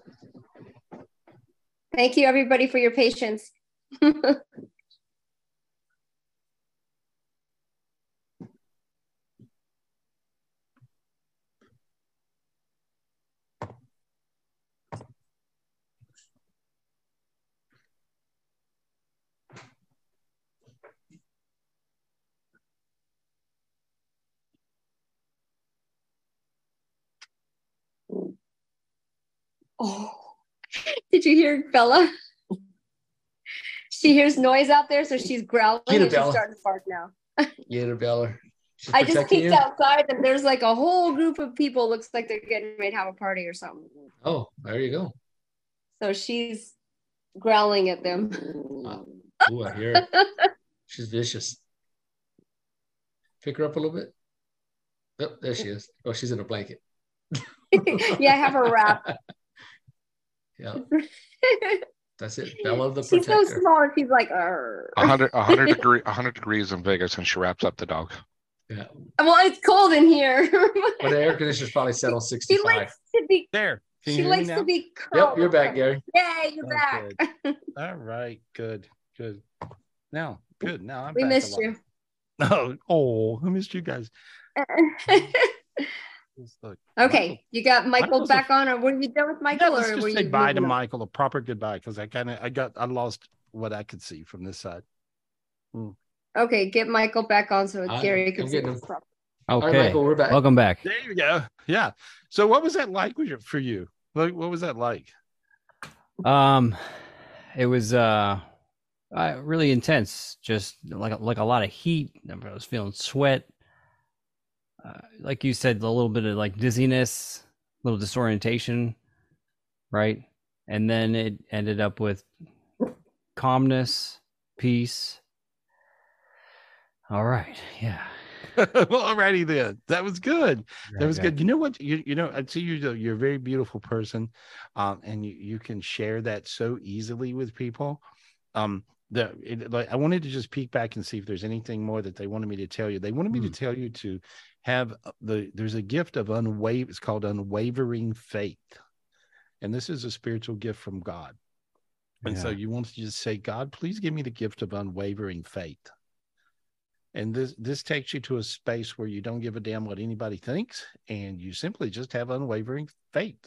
Thank you, everybody, for your patience. Oh, did you hear Bella? She hears noise out there, so she's growling and she's starting to bark now. Get her, Bella. I just peeked outside and there's like a whole group of people. Looks like they're getting ready to have a party or something. Oh, there you go. So she's growling at them. Oh, I hear it. She's vicious. Pick her up a little bit. Oh, there she is. Oh, she's in a blanket. Yeah, I have her wrapped. Yeah. That's it. Bella the Protector. She's so small. She's like, 100 degrees in Vegas, and she wraps up the dog. Yeah. Well, it's cold in here. But the air conditioner's probably set on 65. She likes to be there. She likes to be curled. Yep, you're back, Gary. Yay, you're back. Good. All right, good, good. Now, good. Now I'm. We back missed you. Oh, who missed you guys? Okay, you got Michael back on, or were you done with Michael? Yeah, let's just say bye to Michael, a proper goodbye, because I lost what I could see from this side. Okay, get Michael back on so Gary can see him. Okay, right, Michael, we're back. Welcome back. There you go. Yeah. So, what was that like for you? Like, what was that like? It was really intense. Just like a lot of heat. I was feeling sweat. Like you said, a little bit of like dizziness, a little disorientation, right? And then it ended up with calmness, peace. All right, yeah. Well, alrighty then. That was good. That was good. You know what? You know, I see you're a very beautiful person, and you can share that so easily with people. I wanted to just peek back and see if there's anything more that they wanted me to tell you. They wanted me to tell you to have there's a gift of it's called unwavering faith. And this is a spiritual gift from God. And so you want to just say, God, please give me the gift of unwavering faith. And this takes you to a space where you don't give a damn what anybody thinks, and you simply just have unwavering faith.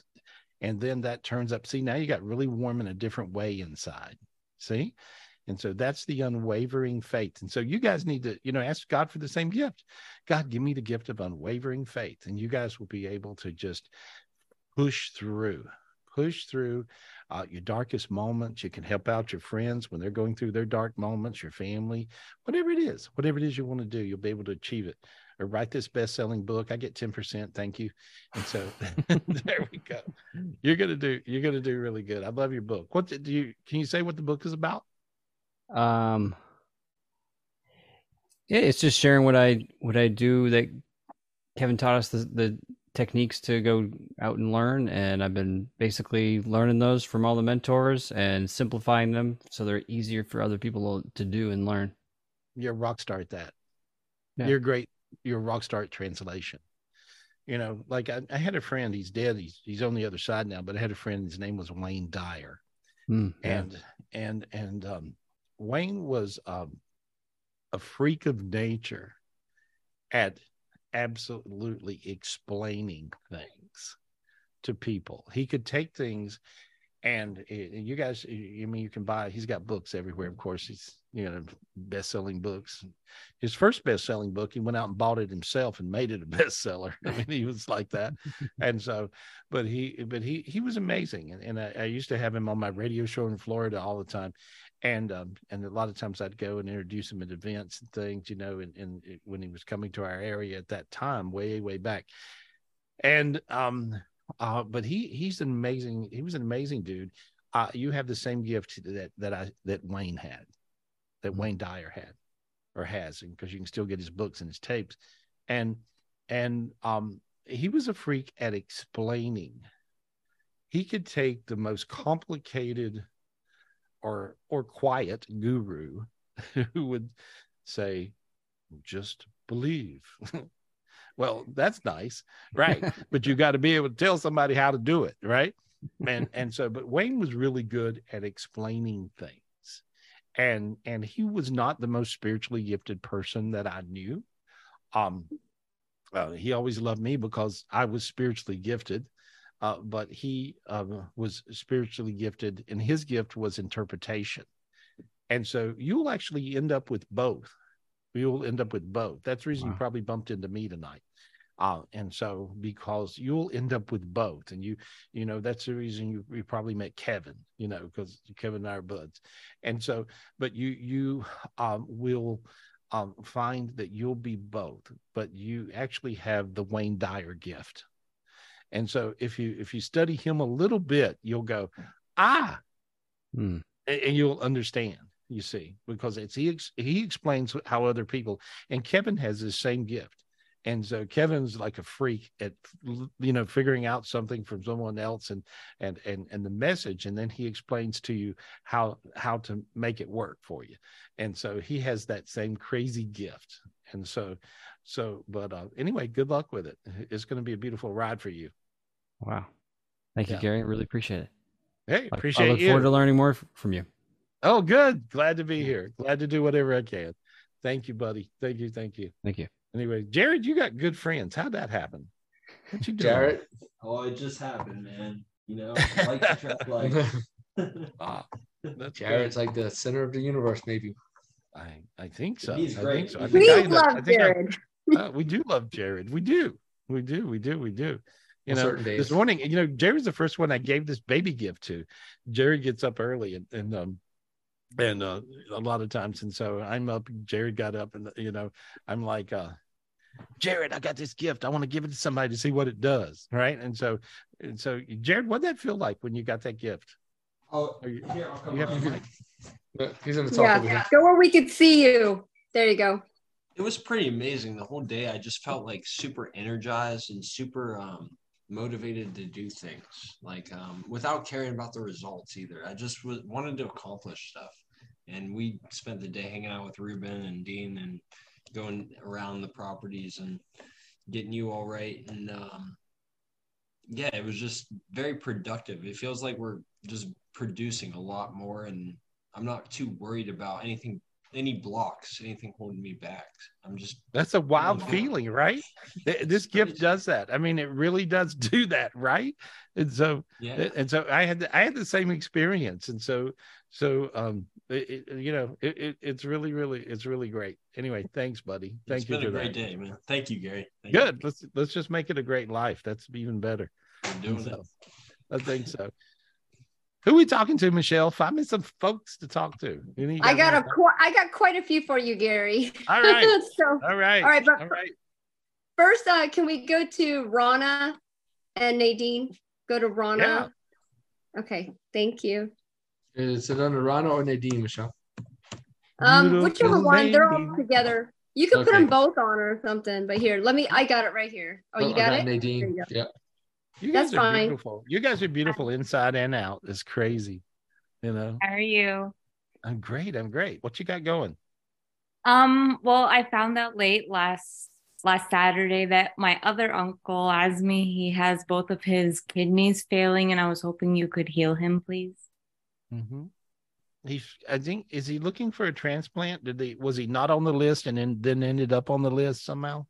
And then that turns up. See, now you got really warm in a different way inside. See? And so that's the unwavering faith. And so you guys need to, ask God for the same gift. God, give me the gift of unwavering faith. And you guys will be able to just push through your darkest moments. You can help out your friends when they're going through their dark moments, your family, whatever it is you want to do, you'll be able to achieve it. Or write this best-selling book. I get 10%. Thank you. And so there we go. You're going to do really good. I love your book. Can you say what the book is about? Yeah, it's just sharing what I do that Kevin taught us the techniques to go out and learn, and I've been basically learning those from all the mentors and simplifying them so they're easier for other people to do and learn. You're a rock star at that. Yeah. You're great. You're a rock star at translation. Like I had a friend, he's dead. He's on the other side now, but I had a friend, his name was Wayne Dyer. Wayne was a freak of nature at absolutely explaining things to people. He could take things and you can buy, he's got books everywhere. Of course, he's, best-selling books. His first best-selling book, he went out and bought it himself and made it a bestseller. I mean, he was like that. And so, but he was amazing. And I used to have him on my radio show in Florida all the time. And a lot of times I'd go and introduce him at events and things, and when he was coming to our area at that time, way, way back. And, but he was an amazing dude. You have the same gift that Wayne had, that Wayne Dyer had or has, because you can still get his books and his tapes. And he was a freak at explaining. He could take the most complicated or quiet guru who would say, just believe. Well, that's nice, right? But you got to be able to tell somebody how to do it, right? But Wayne was really good at explaining things. And he was not the most spiritually gifted person that I knew. He always loved me because I was spiritually gifted. But he was spiritually gifted, and his gift was interpretation. And so you'll actually end up with both. You'll end up with both. That's the reason you probably bumped into me tonight. Because you'll end up with both. And that's the reason you probably met Kevin, because Kevin and I are buds. And so, but you will find that you'll be both, but you actually have the Wayne Dyer gift. And so if you study him a little bit, you'll go, and you'll understand, you see, because it's he explains how other people, and Kevin has this same gift. And so Kevin's like a freak at, you know, figuring out something from someone else and the message. And then he explains to you how to make it work for you. And so he has that same crazy gift. And so, but anyway, good luck with it. It's going to be a beautiful ride for you. Wow. Thank you, Gary. I really appreciate it. Hey, appreciate you. I look forward to learning more from you. Oh, good. Glad to be here. Glad to do whatever I can. Thank you, buddy. Thank you. Thank you. Thank you. Anyway, Jared, you got good friends. How'd that happen? What you doing? Jared, it just happened, man. You know, like to try life. Wow. Jared's great. Like the center of the universe, maybe. I think so. He's great. We love Jared. We do love Jared. We do. You know, this morning, you know, Jared's the first one I gave this baby gift to. Jared gets up early and a lot of times, and so I'm up, Jared got up, and you know, I'm like, Jared, I got this gift. I want to give it to somebody to see what it does, right? And so Jared, what'd that feel like when you got that gift? Oh, here, I'll come on. He's in the top. Yeah, go where we could see you. There you go. It was pretty amazing. The whole day I just felt like super energized and super motivated to do things, like without caring about the results either. I just wanted to accomplish stuff, and we spent the day hanging out with Ruben and Dean and going around the properties and getting you all right, and yeah, it was just very productive. It feels like we're just producing a lot more, and I'm not too worried about anything, any blocks, anything holding me back. I'm just, that's a wild feeling, right? This gift does that. I mean, it really does do that, right? And so, yeah. And so I had the same experience. And so, you know, it's really great. Anyway, thanks, buddy. Thank you. It's been a great day, man. Thank you, Gary. Good. Let's just make it a great life. That's even better. I'm doing that. I think so. Who are we talking to, Michelle? Find me some folks to talk to. I got quite a few for you, Gary. All right. All right. First, can we go to Rana and Nadine? Go to Rana. Yeah. Okay. Thank you. Is it under Rana or Nadine, Michelle? Whichever one. They're all together. You can put them both on or something. But here, I got it right here. Oh, you got it? Nadine. Go. Yeah. Beautiful. You guys are beautiful inside and out. It's crazy, you know. How are you? I'm great. What you got going? Well, I found out late last Saturday that my other uncle, Azmi, he has both of his kidneys failing, and I was hoping you could heal him, please. Mm-hmm. Is he looking for a transplant? Was he not on the list and then ended up on the list somehow?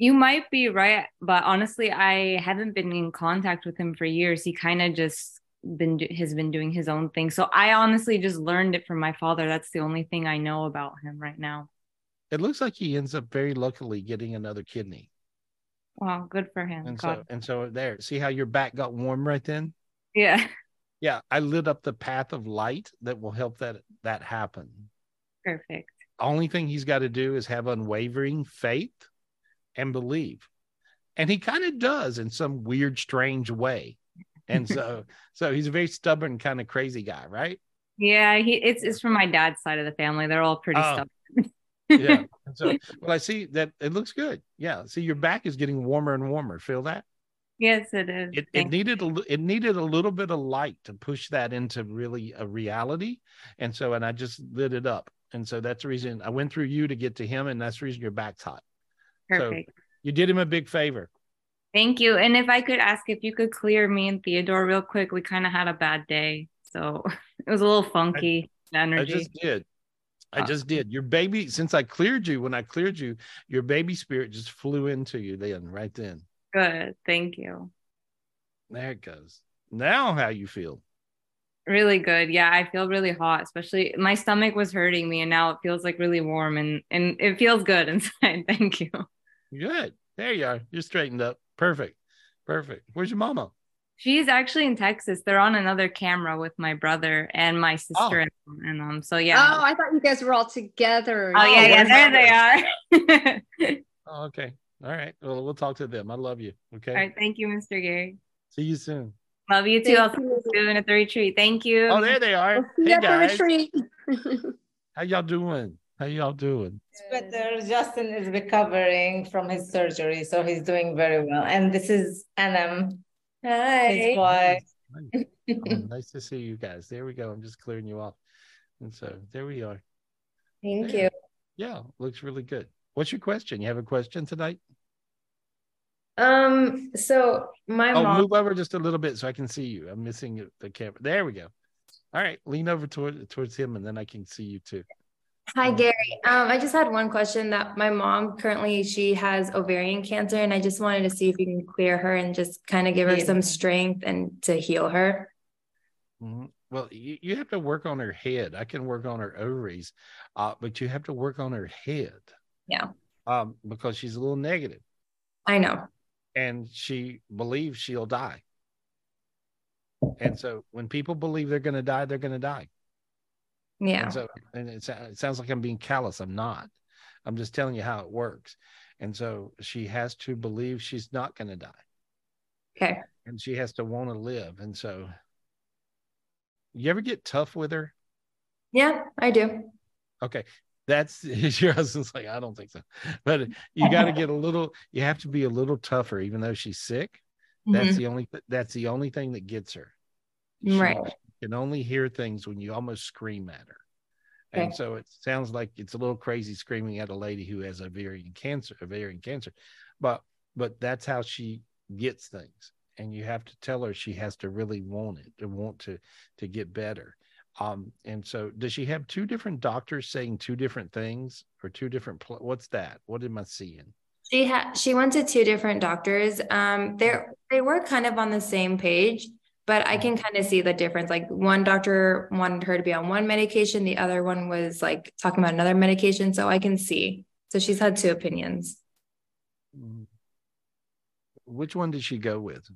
You might be right, but honestly, I haven't been in contact with him for years. He kind of just has been doing his own thing. So I honestly just learned it from my father. That's the only thing I know about him right now. It looks like he ends up very luckily getting another kidney. Wow, good for him. And so there, see how your back got warm right then? Yeah. Yeah, I lit up the path of light that will help that happen. Perfect. Only thing he's got to do is have unwavering faith and believe, and he kind of does in some weird, strange way. And so he's a very stubborn kind of crazy guy, right? Yeah, it's from my dad's side of the family. They're all pretty stubborn. Yeah. And so, well, I see that it looks good. Yeah. See, your back is getting warmer and warmer. Feel that? Yes, it is. It needed a little bit of light to push that into really a reality, and I just lit it up, and so that's the reason I went through you to get to him, and that's the reason your back's hot. Perfect. So you did him a big favor. Thank you. And if I could ask if you could clear me and Theodore real quick, we kind of had a bad day. So it was a little funky energy. I just did. Your baby, since I cleared you, your baby spirit just flew into you right then. Good. Thank you. There it goes. Now how you feel? Really good. Yeah, I feel really hot, especially my stomach was hurting me, and now it feels like really warm and it feels good inside. Thank you. Good. There you are. You're straightened up. Perfect. Where's your mama? She's actually in Texas. They're on another camera with my brother and my sister. Oh. And so yeah. Oh, I thought you guys were all together. Oh yeah, there they are. Oh, okay. All right. Well, we'll talk to them. I love you. Okay. All right. Thank you, Mr. Gary. See you soon. Love you too. I'll see you soon at the retreat. Thank you. Oh, there they are. We'll see you at the retreat. How y'all doing? How y'all doing? It's better. Justin is recovering from his surgery, so he's doing very well. And this is Anam. Hi. Nice. Oh, nice to see you guys. There we go. I'm just clearing you off. And so there we are. Thank you. Yeah, looks really good. What's your question? You have a question tonight? So my mom. Move over just a little bit so I can see you. I'm missing the camera. There we go. All right, lean over towards him and then I can see you too. Hi, Gary. I just had one question that my mom currently, she has ovarian cancer, and I just wanted to see if you can clear her and just kind of give her some strength and to heal her. Mm-hmm. Well, you have to work on her head. I can work on her ovaries, but you have to work on her head. Yeah. Because she's a little negative. I know. And she believes she'll die. And so when people believe they're going to die, they're going to die. Yeah. And so it sounds like I'm being callous. I'm not. I'm just telling you how it works. And so she has to believe she's not going to die. Okay. And she has to want to live. And so you ever get tough with her? Yeah, I do. Okay. That's your husband's like, I don't think so. But you got to get a little, you have to be a little tougher, even though she's sick. That's the only thing that gets her. Right. Can only hear things when you almost scream at her. Okay. And so it sounds like it's a little crazy screaming at a lady who has ovarian cancer, but that's how she gets things. And you have to tell her she has to really want it and want to get better. And so does she have two different doctors saying two different things or two different, what's that? What am I seeing? She went to two different doctors. They were kind of on the same page. But I can kind of see the difference. Like one doctor wanted her to be on one medication. The other one was like talking about another medication. So I can see. So she's had two opinions. Which one did she go with?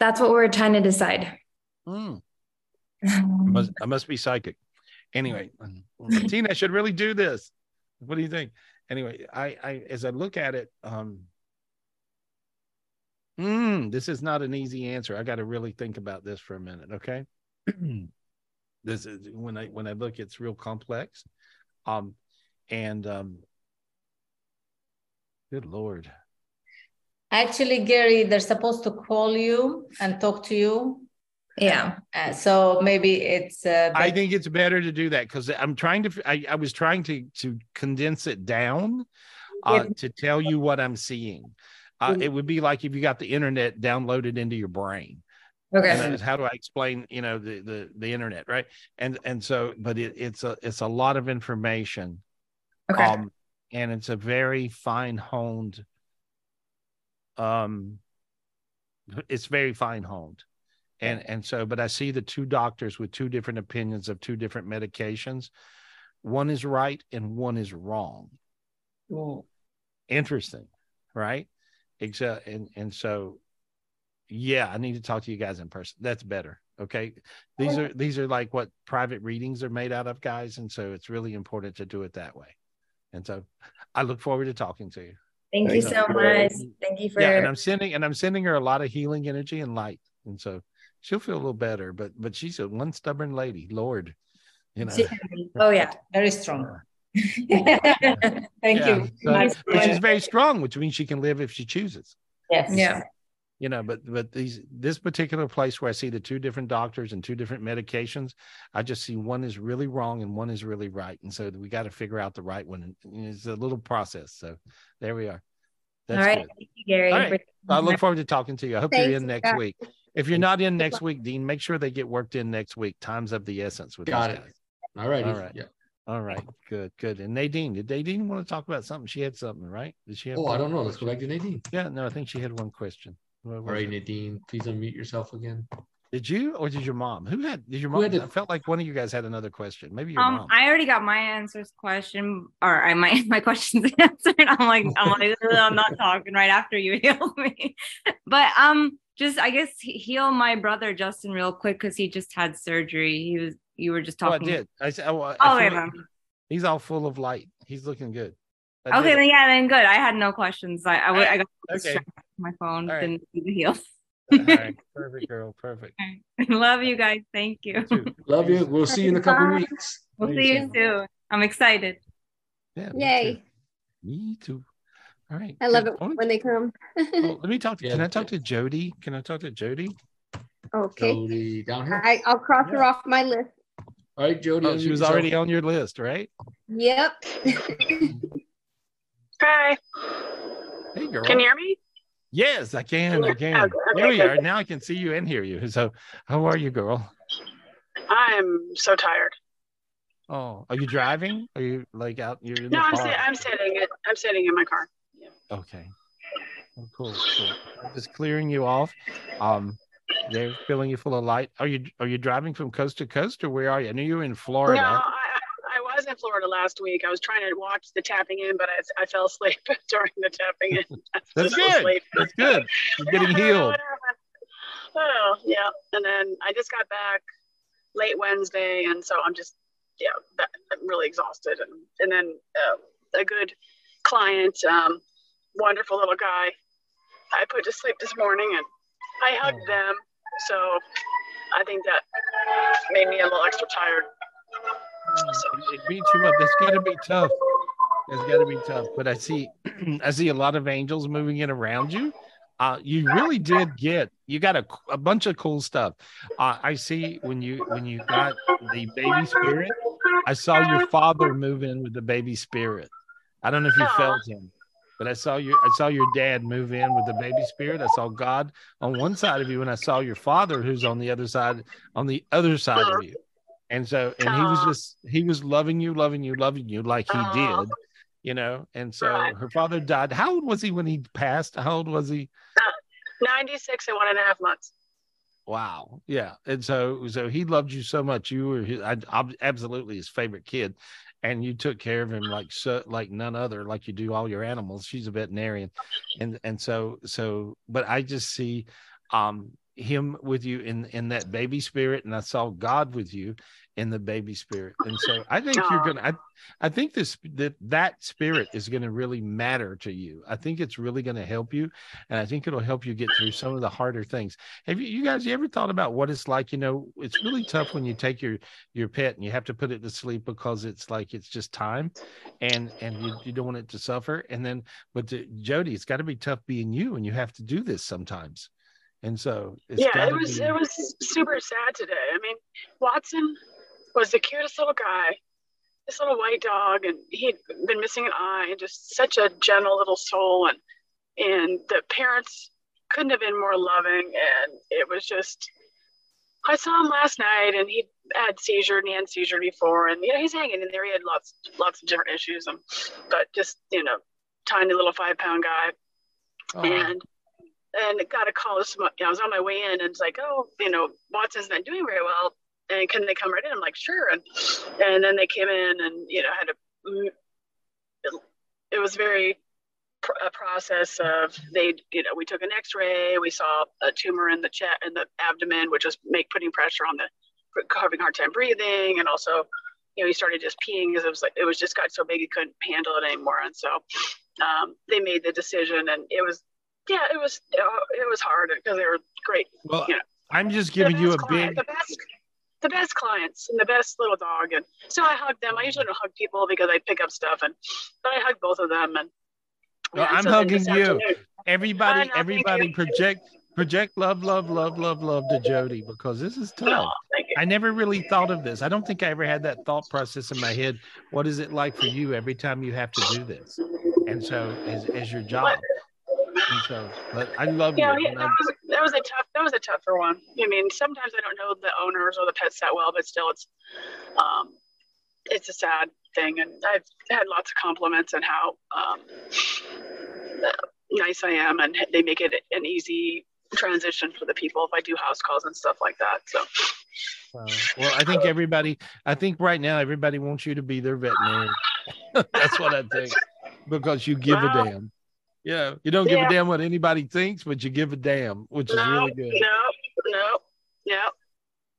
That's what we're trying to decide. Mm. I must be psychic. Anyway, Tina should really do this. What do you think? Anyway, I as I look at it, this is not an easy answer. I got to really think about this for a minute. Okay. This is when I look, it's real complex. Good Lord. Actually, Gary, they're supposed to call you and talk to you. Yeah. So maybe it's, I think it's better to do that. Cause I'm trying to, I was trying to condense it down, to tell you what I'm seeing. It would be like if you got the internet downloaded into your brain. Okay. And how do I explain, the internet, right? And so, but it's a lot of information. Okay. And it's a very fine-honed. It's very fine-honed. And so, but I see the two doctors with two different opinions of two different medications. One is right and one is wrong. Cool. Interesting, right? And so, yeah, I need to talk to you guys in person. That's better. Okay. These are like what private readings are made out of, guys. And so it's really important to do it that way. And so I look forward to talking to you. Thank you so much. Thank you for and I'm sending her a lot of healing energy and light. And so she'll feel a little better, but she's one stubborn lady, Lord. Oh yeah, very strong. Thank you. So, nice. But she's very strong, which means she can live if she chooses. Yes. Yeah. But this particular place where I see the two different doctors and two different medications, I just see one is really wrong and one is really right. And so we got to figure out the right one. And it's a little process. So there we are. That's all right. Good. Thank you, Gary. All right. I look forward to talking to you. I hope you're in next week. If you're not in next week, Dean, make sure they get worked in next week. Time's of the essence with these guys. All right. Yeah. All right, good. And Nadine, did Nadine want to talk about something? She had something, right? Did she have I don't know. Let's go back to Nadine. Yeah, no, I think she had one question. All right, Nadine, please unmute yourself again. Did you or did your mom? I felt like one of you guys had another question. Maybe your mom. I already got my answers question, or my question's answered. I'm like, I'm not talking right after you healed me. But just, I guess, heal my brother Justin real quick because he just had surgery. You were just talking. Oh, I did. I said, like he's all full of light. He's looking good. Okay, then, yeah, then good. I had no questions. I got distracted from my phone. All right. Didn't see the heels. All right, perfect, girl, perfect. Right. Love you guys. Thank you. Love you. We'll see you in a couple weeks. We'll see you soon. I'm excited. Yeah, yay. Me too. All right. I love it when they come. Well, let me talk to you. Can I talk to Jody? Okay. Jody down here. I'll cross her off my list. All right, Jody. Oh, she was already on your list, right? Yep. Hi. Hey, girl. Can you hear me? Yes, I can. There you are. Now I can see you and hear you. So how are you, girl? I'm so tired. Oh, are you driving? Are you like out? You're in the car. I'm sitting in my car. Yeah. Okay. Oh, cool. I'm just clearing you off. They're filling you full of light. Are you driving from coast to coast, or where are you? I knew you were in Florida. No, I was in Florida last week. I was trying to watch the Tapping In, but I fell asleep during the Tapping In. That's good. That's good. You're getting healed. Oh yeah. And then I just got back late Wednesday, and so I'm just I'm really exhausted. And then a good client, wonderful little guy, I put to sleep this morning, and I hugged them. So I think that made me a little extra tired. It beats you up. That's got to be tough. But I see a lot of angels moving in around you. You really did you got a bunch of cool stuff. I see when you got the baby spirit, I saw your father move in with the baby spirit. I don't know if you felt him, but I saw your dad move in with the baby spirit. I saw God on one side of you, and I saw your father who's on the other side of you. And so, and he was loving you like he did. You know, and so her father died. How old was he when he passed? 96 and 1.5 months. Wow. Yeah. And so he loved you so much. You were absolutely his favorite kid. And you took care of him like none other, like you do all your animals. She's a veterinarian. And so, but I just see him with you in that baby spirit, and I saw God with you in the baby spirit. And so I think you're gonna I think that spirit is gonna really matter to you. I think it's really gonna help you, and I think it'll help you get through some of the harder things. Have you guys ever thought about what it's like? You know, it's really tough when you take your pet and you have to put it to sleep, because it's like it's just time, and you don't want it to suffer. And then, but to Jody, it's got to be tough being you, and you have to do this sometimes. And so it was super sad today. I mean, Watson was the cutest little guy, this little white dog, and he'd been missing an eye, and just such a gentle little soul. And the parents couldn't have been more loving. And it was just, I saw him last night, and he had seizure, and he had seizure before, and he's hanging in there. He had lots of different issues, but just tiny little 5-pound guy, And got a call this morning. I was on my way in, and it's like, Watson's not doing very well, and can they come right in? I'm like, sure. And then they came in, and it was very a process of we took an X-ray, we saw a tumor in the chest, in the abdomen, which was putting pressure on having a hard time breathing, and also he started just peeing because it just got so big he couldn't handle it anymore, and so they made the decision, and it was. Yeah, it was hard because they were great. Well, I'm just giving you the best clients and the best little dog, and so I hugged them. I usually don't hug people because I pick up stuff, but I hugged both of them. And I'm hugging you. Everybody, project love to Jody, because this is tough. I never really thought of this. I don't think I ever had that thought process in my head. What is it like for you every time you have to do this? And so, as your job. And so, but I love you. Yeah, that was a tougher one. I mean, sometimes I don't know the owners or the pets that well, but still, it's a sad thing. And I've had lots of compliments on how nice I am, and they make it an easy transition for the people if I do house calls and stuff like that. So. Well, I think right now everybody wants you to be their veterinarian. That's what I think, because you give a damn. Yeah, you don't give a damn what anybody thinks, but you give a damn, which is really good.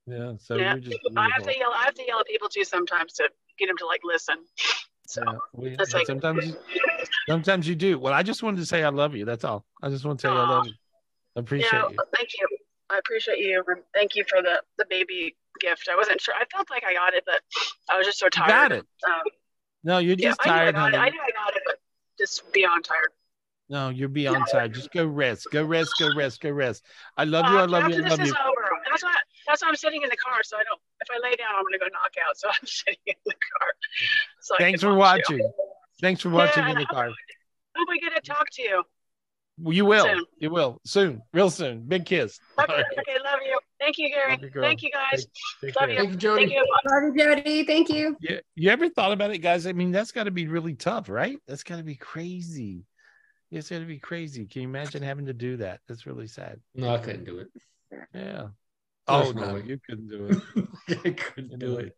Yeah, so you're just I have to yell at people too sometimes to get them to like listen. So sometimes you do. Well, I just wanted to say I love you. That's all. I just want to say I love you. I appreciate you. Thank you. I appreciate you. Thank you for the baby gift. I wasn't sure. I felt like I got it, but I was just so tired. You got it. No, you're just tired. I knew I got it, but just beyond tired. No, you're beyond tired. Just go rest. Go rest. Go rest. Go rest. I love you. I love you. I love you. Over. That's why I'm sitting in the car. So I don't. If I lay down, I'm gonna go knock out. So I'm sitting in the car. So thanks for watching. Thanks for watching in the car. Hope I get to talk to you. You will. Soon. You will soon. Real soon. Big kiss. Okay. Right. Okay. Love you. Thank you, Gary. You, thank you, guys. Love you. Thank you, Jody. Thank you. Love you, Jody. Thank you. Yeah. You ever thought about it, guys? I mean, that's got to be really tough, right? That's got to be crazy. It's got to be crazy. Can you imagine having to do that? That's really sad. No, I couldn't do it. Yeah. Oh no, you couldn't do it. I couldn't do it.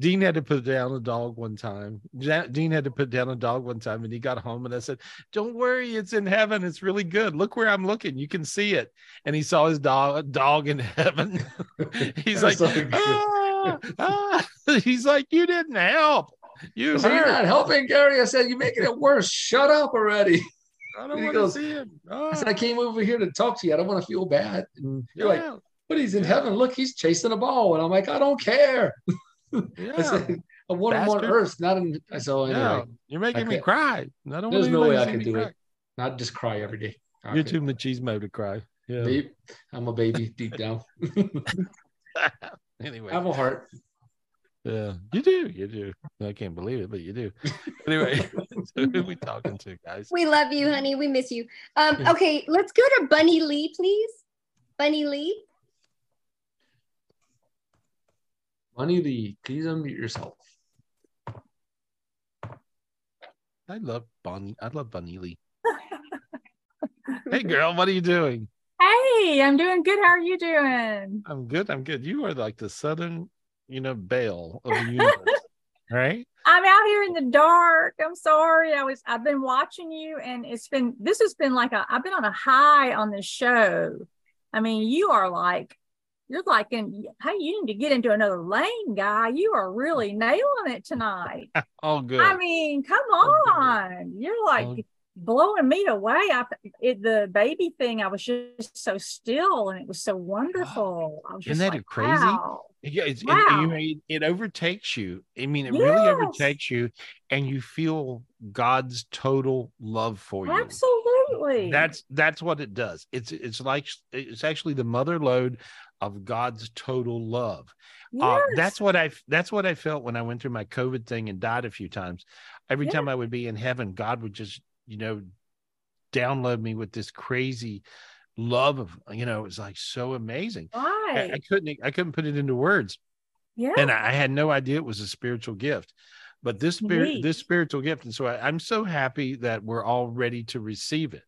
Dean had to put down a dog one time. Dean had to put down a dog one time, and he got home, and I said, "Don't worry, it's in heaven. It's really good. Look where I'm looking. You can see it." And he saw his dog in heaven. He's like, he's like, "You didn't help. You're not helping, Gary." I said, "You're making it worse. Shut up already." I don't want to see him. Oh. I said, "I came over here to talk to you. I don't want to feel bad." And you're like, "But he's in heaven. Look, he's chasing a ball." And I'm like, "I don't care." I said, "I want him on earth, not in." So anyway, you're making me cry. I don't There's no way I can do it. Not just cry every day. You're too machismo to cry. Yeah, I'm a baby deep down. Anyway, I have a heart. Yeah, you do. You do. I can't believe it, but you do. Anyway, so who are we talking to, guys? We love you, honey. We miss you. Okay, let's go to Bunny Lee, please. Bunny Lee. Bunny Lee, please unmute yourself. I love Bunny Lee. Hey, girl, what are you doing? Hey, I'm doing good. How are you doing? I'm good. I'm good. You are like the southern, belle of the universe, right? I'm out here in the dark. I'm sorry. I've been watching you, and I've been on a high on this show. I mean, you're like, hey, you need to get into another lane, guy. You are really nailing it tonight. All good. I mean, come on. You're like blowing me away. The baby thing, I was just so still, and it was so wonderful. I was just Isn't that like, crazy? Wow. Yeah, it overtakes you. I mean, it really overtakes you, and you feel God's total love for you. Absolutely. That's what it does. It's like it's actually the mother lode of God's total love. Yes. That's what I felt when I went through my COVID thing and died a few times. Every time I would be in heaven, God would just, download me with this crazy love of, it was like so amazing. Right. I couldn't put it into words. Yeah. And I had no idea it was a spiritual gift, but this spiritual gift. And so I'm so happy that we're all ready to receive it.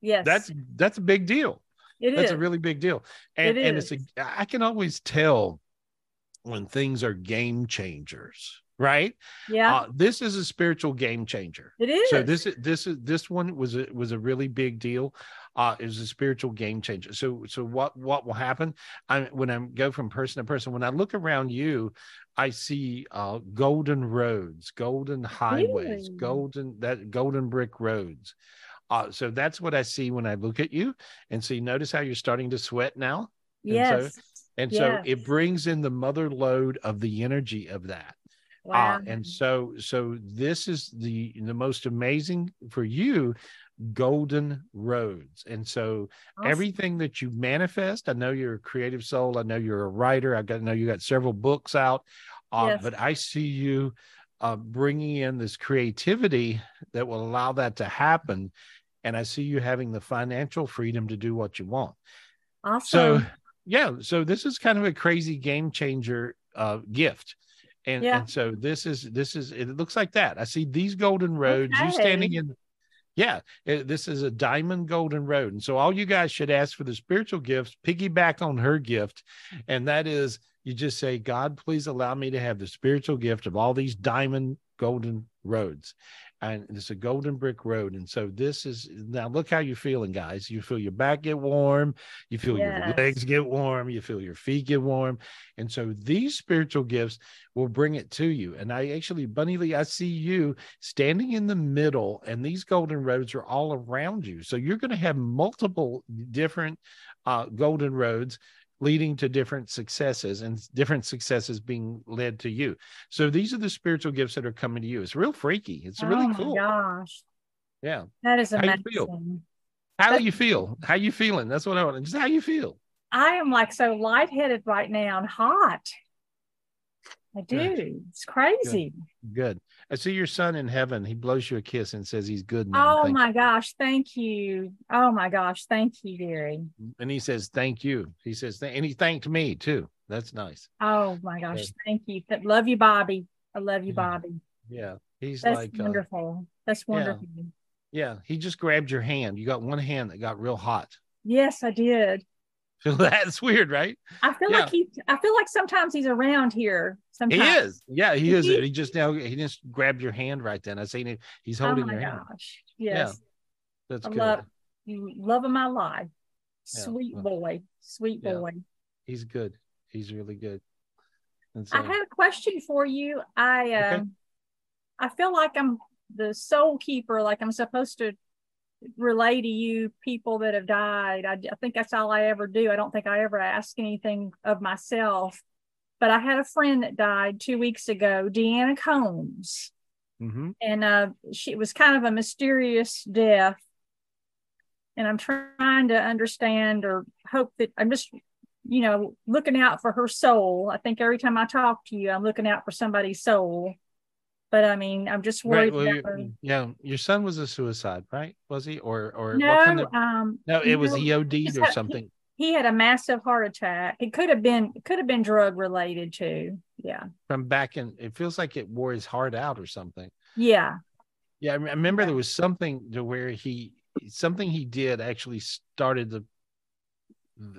Yes. That's a big deal. That's a really big deal. And I can always tell when things are game changers, right? Yeah. This is a spiritual game changer. It is. So this one was a really big deal. It was a spiritual game changer. So what will happen? When I go from person to person, when I look around you, I see golden roads, golden highways, golden brick roads. So that's what I see when I look at you. And so you notice how you're starting to sweat now. Yes. And so it brings in the mother lode of the energy of that. Wow. And so this is the most amazing for you, golden roads. And so everything that you manifest, I know you're a creative soul. I know you're a writer. I know you got several books out, but I see you bringing in this creativity that will allow that to happen, and I see you having the financial freedom to do what you want. Awesome. So this is kind of a crazy game changer gift, and so this is it looks like that. I see these golden roads. You standing in. Yeah, this is a diamond golden road, and so all you guys should ask for the spiritual gifts. Piggyback on her gift, and that is. You just say, God, please allow me to have the spiritual gift of all these diamond golden roads. and it's a golden brick road. And so this is, now look how you're feeling, guys. You feel your back get warm. You feel your legs get warm. You feel your feet get warm. And so these spiritual gifts will bring it to you. And I actually, Bunny Lee, I see you standing in the middle, and these golden roads are all around you. So you're going to have multiple different golden roads leading to different successes, and different successes being led to you. So these are the spiritual gifts that are coming to you. It's real freaky. It's really cool. Gosh. Yeah. That is amazing. How you feeling? That's what I want. Just how you feel. I am like so lightheaded right now and hot. I do. Good. It's crazy. Good. I see your son in heaven. He blows you a kiss and says he's good now. Oh my gosh. Thank you. Oh my gosh. Thank you, Gary. And he says, thank you. He says, and he thanked me too. That's nice. Oh my gosh. Yeah. Thank you. Love you, Bobby. I love you, Bobby. Yeah. He's wonderful. That's wonderful. Yeah. He just grabbed your hand. You got one hand that got real hot. Yes, I did. That's weird, right? I feel like sometimes he's around here. Sometimes he is. Yeah, he is. He just he just grabbed your hand right then. I seen it. He's holding your hand. Oh my gosh. Yes. Yeah. That's good. Love of my life. Sweet boy. Sweet boy. He's good. He's really good. And so, I had a question for you. I feel like I'm the soul keeper, like I'm supposed to relay to you people that have died. I think that's all I ever do. I don't think I ever ask anything of myself, but I had a friend that died 2 weeks ago, Deanna Combs. Mm-hmm. And she was kind of a mysterious death. And I'm trying to understand or hope that I'm just, looking out for her soul. I think every time I talk to you, I'm looking out for somebody's soul. But I mean, I'm just worried. Right. Well, your son was a suicide, right? Was he? Or no? What kind of, no, it was EOD or something. He had a massive heart attack. It could have been drug related too. Yeah. From back in, it feels like it wore his heart out or something. Yeah. Yeah, I remember there was something to where he did actually started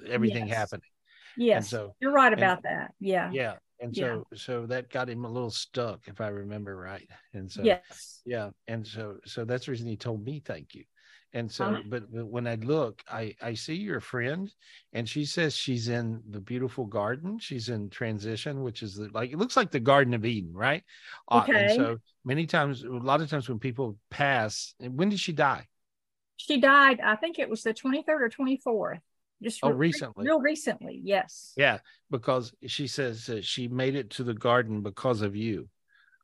everything happening. Yes. And so you're right about that. Yeah. Yeah. And so, so that got him a little stuck, if I remember right. And so, And so that's the reason he told me, thank you. And so, but when I look, I see your friend, and she says she's in the beautiful garden. She's in transition, which is it looks like the Garden of Eden, right? Okay. And so a lot of times when people pass, when did she die? She died, I think it was the 23rd or 24th. Recently. Real recently, yes. Yeah, because she says that she made it to the garden because of you.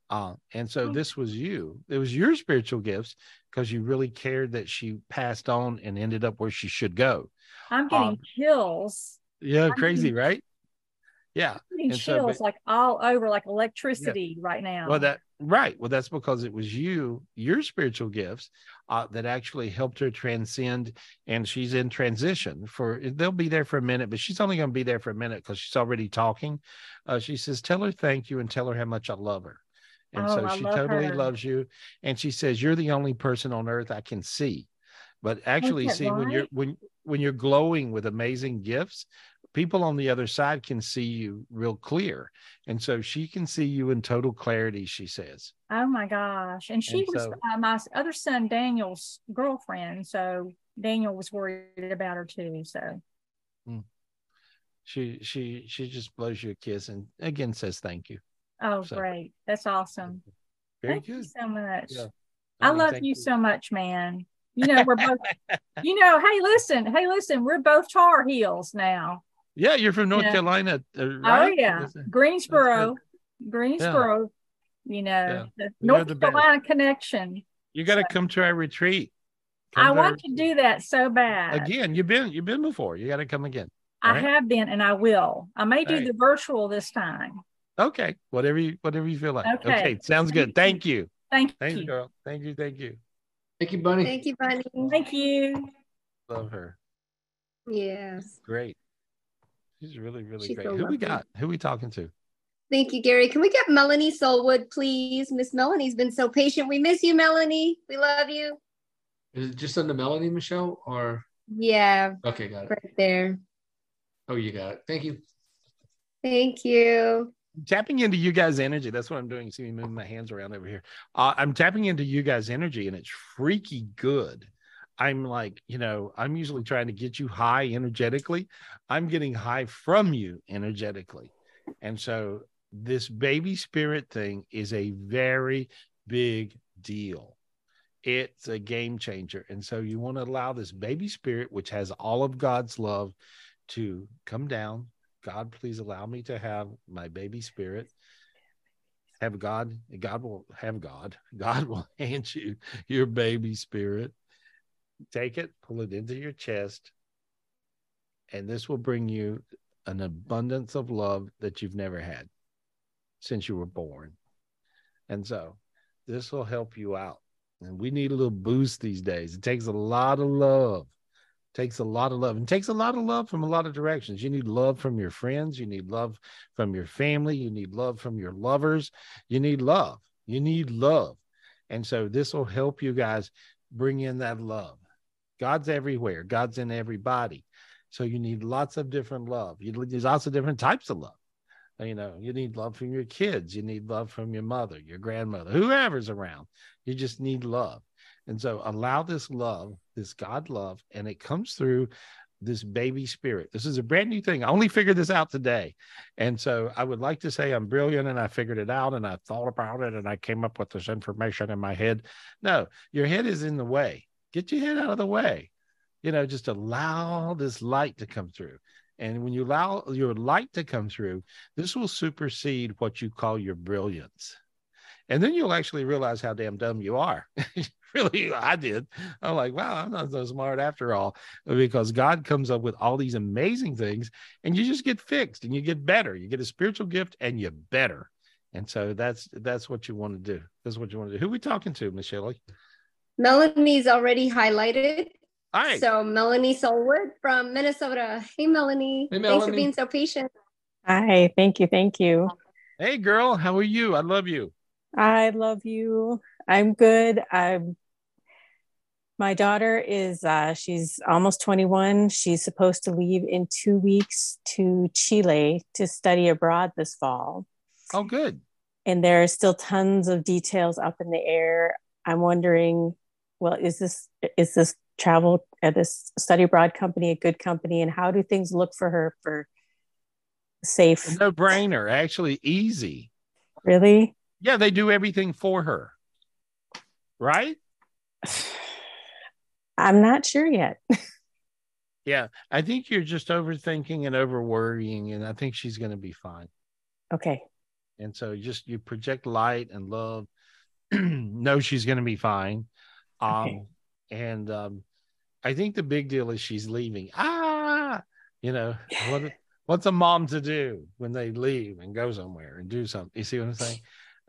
And so this was you. It was your spiritual gifts because you really cared that she passed on and ended up where she should go. I'm getting chills. Yeah, crazy, right? Yeah. I'm getting chills all over, like electricity right now. Well, that's because it was your spiritual gifts that actually helped her transcend, and she's in transition they'll be there for a minute, but she's only going to be there for a minute because she's already talking. She says, tell her thank you and tell her how much I love her. And so she totally loves you. And she says, you're the only person on earth I can see. But actually, when you're glowing with amazing gifts, people on the other side can see you real clear. And so she can see you in total clarity, she says. Oh my gosh. And she was my other son, Daniel's girlfriend. So Daniel was worried about her too. So she just blows you a kiss and again says, thank you. Oh, great. That's awesome. Thank you so much. Yeah. I love you so much, man. We're both, hey, listen, we're both Tar Heels now. Yeah, you're from North Carolina, right? Oh, yeah. Greensboro, North Carolina connection. You got to come to our retreat. I want to do that so bad. Again, you've been before. You got to come again. I have been, and I will. I may do the virtual this time. Okay. Whatever you feel like. Okay. Sounds good. Thank you. Thank you, girl. Thank you. Thank you, Bunny. Thank you, Bunny. Thank you. Love her. Yes. Great. She's really, really great. So who we talking to? Thank you, Gary. Can we get Melanie Soulwood, please? Miss Melanie's been so patient. We miss you, Melanie. We love you. Is it just under Melanie, Michelle, or? Yeah. Okay, got it. Right there. Oh, you got it. Thank you. Thank you. tapping into you guys' energy. That's what I'm doing. See me moving my hands around over here. I'm tapping into you guys' energy, and it's freaky good. I'm like, you know, I'm usually trying to get you high energetically. I'm getting high from you energetically. And so this baby spirit thing is a very big deal. It's a game changer. And so you want to allow this baby spirit, which has all of God's love, to come down. God, please allow me to have my baby spirit. Have God. God will have God. God will hand you your baby spirit. Take it, pull it into your chest, and this will bring you an abundance of love that you've never had since you were born. And so this will help you out. And we need a little boost these days. It takes a lot of love. Takes a lot of love, and takes a lot of love from a lot of directions. You need love from your friends. You need love from your family. You need love from your lovers. You need love. You need love. And so this will help you guys bring in that love. God's everywhere. God's in everybody. So you need lots of different love. There's lots of different types of love. You know, you need love from your kids. You need love from your mother, your grandmother, whoever's around. You just need love. And so allow this love, this God love, and it comes through this baby spirit. This is a brand new thing. I only figured this out today. And so I would like to say I'm brilliant and I figured it out and I thought about it and I came up with this information in my head. No, your head is in the way. Get your head out of the way. You know, just allow this light to come through. And when you allow your light to come through, this will supersede what you call your brilliance. And then you'll actually realize how damn dumb you are. Really, I did. I'm like, wow, I'm not so smart after all, because God comes up with all these amazing things and you just get fixed and you get better. You get a spiritual gift and you're better. And so that's what you want to do. That's what you want to do. Who are we talking to, Michelle? Melanie's already highlighted. All right. So Melanie Soulwood from Minnesota. Hey, Melanie. Hey, Melanie. Thanks for being so patient. Hi. Thank you. Thank you. Hey, girl. How are you? I love you. I love you. I'm good. My daughter is, she's almost 21. She's supposed to leave in 2 weeks to Chile to study abroad this fall. Oh, good. And there are still tons of details up in the air. I'm wondering, well, is this travel at this study abroad company a good company? And how do things look for her for safe? No brainer, actually easy. Really? Yeah, they do everything for her. Right? I'm not sure yet. Yeah, I think you're just overthinking and over worrying, and I think she's going to be fine. Okay. And so just you project light and love. No, she's going to be fine. Okay. And I think the big deal is she's leaving. You know, what's a mom to do when they leave and go somewhere and do something? You see what I'm saying?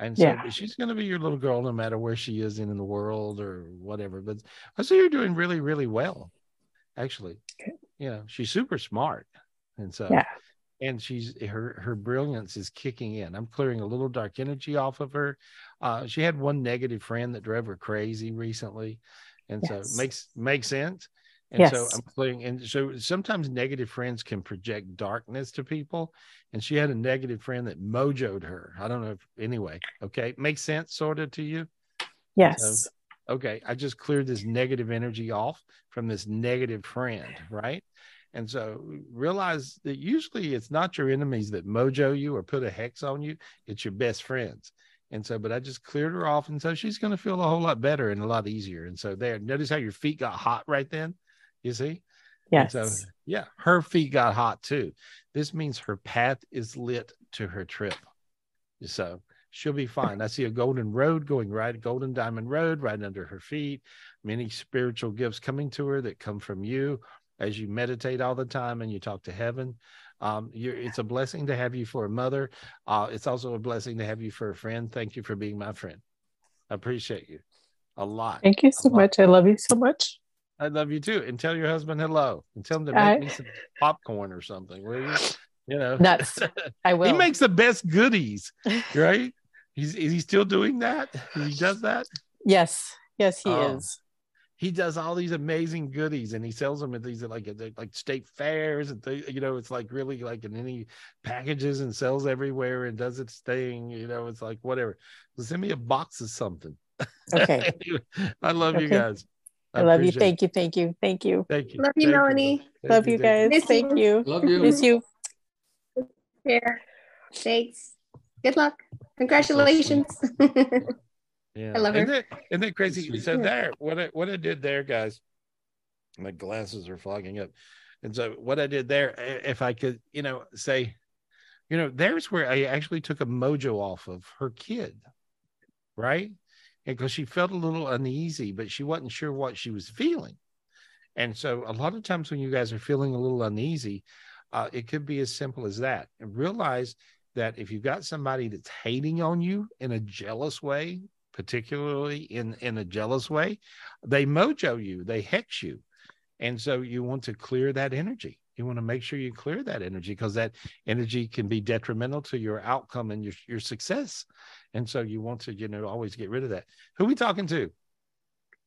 And so she's going to be your little girl no matter where she is in the world or whatever. But I see you're doing really, really well, actually. Okay. You know, she's super smart. And so, and she's her brilliance is kicking in. I'm clearing a little dark energy off of her. She had one negative friend that drove her crazy recently. And so it makes sense. And so I'm playing. And so sometimes negative friends can project darkness to people. And she had a negative friend that mojoed her. I don't know. Anyway. Okay. Makes sense sort of to you. Yes. So, okay. I just cleared this negative energy off from this negative friend. Right. And so realize that usually it's not your enemies that mojo you or put a hex on you. It's your best friends. And so, but I just cleared her off. And so she's going to feel a whole lot better and a lot easier. And so there, notice how your feet got hot right then. You see? Yes. And so, yeah, her feet got hot too. This means her path is lit to her trip. So she'll be fine. I see a golden road going right, golden diamond road right under her feet. Many spiritual gifts coming to her that come from you as you meditate all the time and you talk to heaven. It's a blessing to have you for a mother. It's also a blessing to have you for a friend. Thank you for being my friend. I appreciate you a lot. Thank you so much. I love you so much. I love you too. And tell your husband hello and tell him to make me some popcorn or something. Will you? You know, nuts. I will. He makes the best goodies, right? Is he still doing that? He does that? Yes. Yes, he is. he does all these amazing goodies, and he sells them at these like state fairs and it's like really like in any packages and sells everywhere and does its thing. It's like whatever. So send me a box of something. Okay. I love you guys. I love you. Thank you. Love you, Melanie. Love you guys. Thank you. Love you. Miss you. Here. Thanks. Good luck. Congratulations. Yeah. I love her. Isn't it crazy? So there, what I did there, guys, my glasses are fogging up. And so what I did there, if I could, say, there's where I actually took a mojo off of her kid, right? And because she felt a little uneasy, but she wasn't sure what she was feeling. And so a lot of times when you guys are feeling a little uneasy, it could be as simple as that. And realize that if you've got somebody that's hating on you in a jealous way, particularly in a jealous way, they mojo you, they hex you. And so you want to clear that energy. You want to make sure you clear that energy, because that energy can be detrimental to your outcome and your success. And so you want to, always get rid of that. Who are we talking to?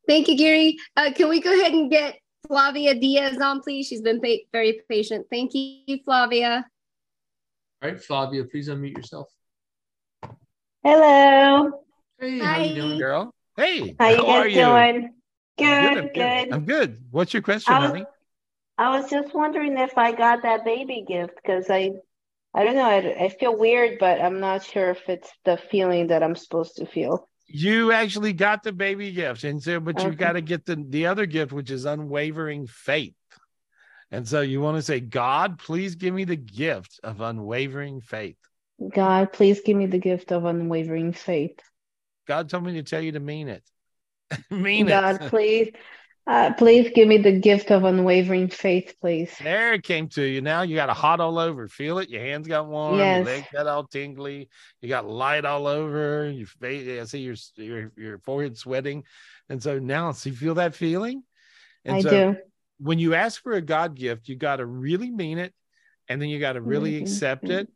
Thank you, Gary. Can we go ahead and get Flavia Diaz on, please? She's been very patient. Thank you, Flavia. All right, Flavia, please unmute yourself. Hello. Hey, how you doing, girl? Hey, how are you? Good. I'm good. What's your question, honey? I was just wondering if I got that baby gift, because I don't know. I feel weird, but I'm not sure if it's the feeling that I'm supposed to feel. You actually got the baby gift, but you got to get the other gift, which is unwavering faith. And so you want to say, God, please give me the gift of unwavering faith. God, please give me the gift of unwavering faith. God told me to tell you to mean it. mean it. God, please give me the gift of unwavering faith, please. There it came to you. Now you got a hot all over. Feel it. Your hands got warm. Yes. Your legs got all tingly. You got light all over. Your face, I see your forehead sweating. And so now, so you feel that feeling? And I do. When you ask for a God gift, you got to really mean it, and then you got to really accept it.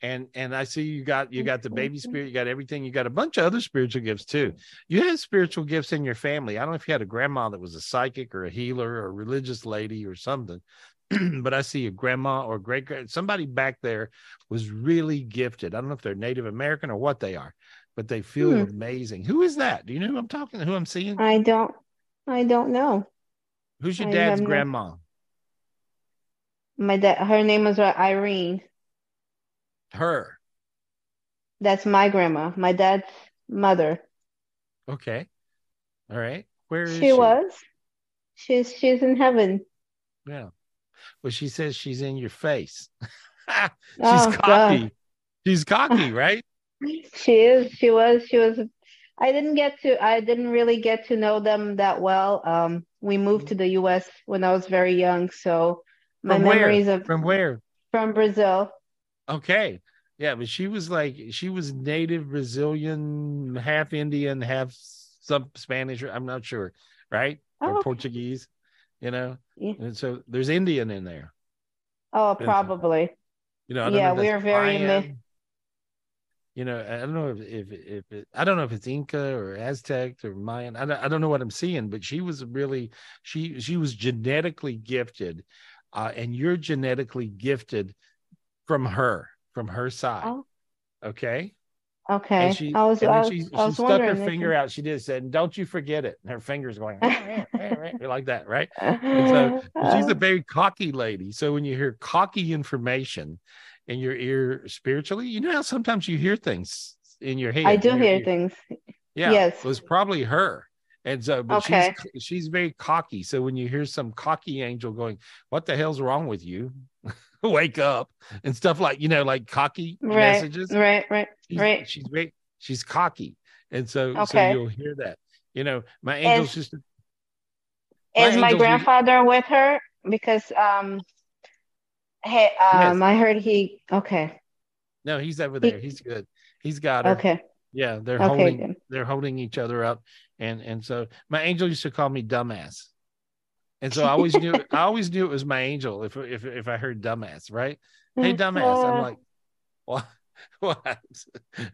And I see you got the baby spirit, you got everything, you got a bunch of other spiritual gifts too. You had spiritual gifts in your family. I don't know if you had a grandma that was a psychic or a healer or a religious lady or something, but I see your grandma or somebody back there was really gifted. I don't know if they're Native American or what they are, but they feel amazing. Who is that? Do you know who I'm talking to? Who I'm seeing? I don't know. Who's your dad's grandma? My dad. Her name was Irene. Her. That's my grandma. My dad's mother. Okay. All right. Where is she? She's in heaven. Yeah. Well, she says she's in your face. She's cocky. God. She's cocky, right? She was. I didn't really get to know them that well. We moved to the U.S. when I was very young, so my memories of from Brazil. Okay, yeah, but she was native Brazilian, half Indian, half some Spanish. I'm not sure, right? Or Portuguese, Yeah. And so there's Indian in there. Oh, probably. We're very. I don't know if I don't know if it's Inca or Aztec or Mayan. I don't know what I'm seeing, but she was really, she was genetically gifted, and you're genetically gifted from her side. Oh. Okay. And she stuck her finger out. She did said, "Don't you forget it." And her finger's going like that, right? And so she's a very cocky lady. So when you hear cocky information in your ear spiritually, how sometimes you hear things in your head. I do hear things. Yeah. Yes. It was probably her. And so, she's very cocky. So when you hear some cocky angel going, "What the hell's wrong with you? Wake up," and stuff like, like cocky messages. Right. She's cocky. And so you'll hear that, my angel sister. Is my grandfather with her? Because, yes. I heard he, okay. No, he's over there. He's good. He's got her. Okay. Yeah. They're holding each other up. And so my angel used to call me dumbass. And so I always knew it was my angel if I heard dumbass, right? Hey, dumbass. I'm like, well, What?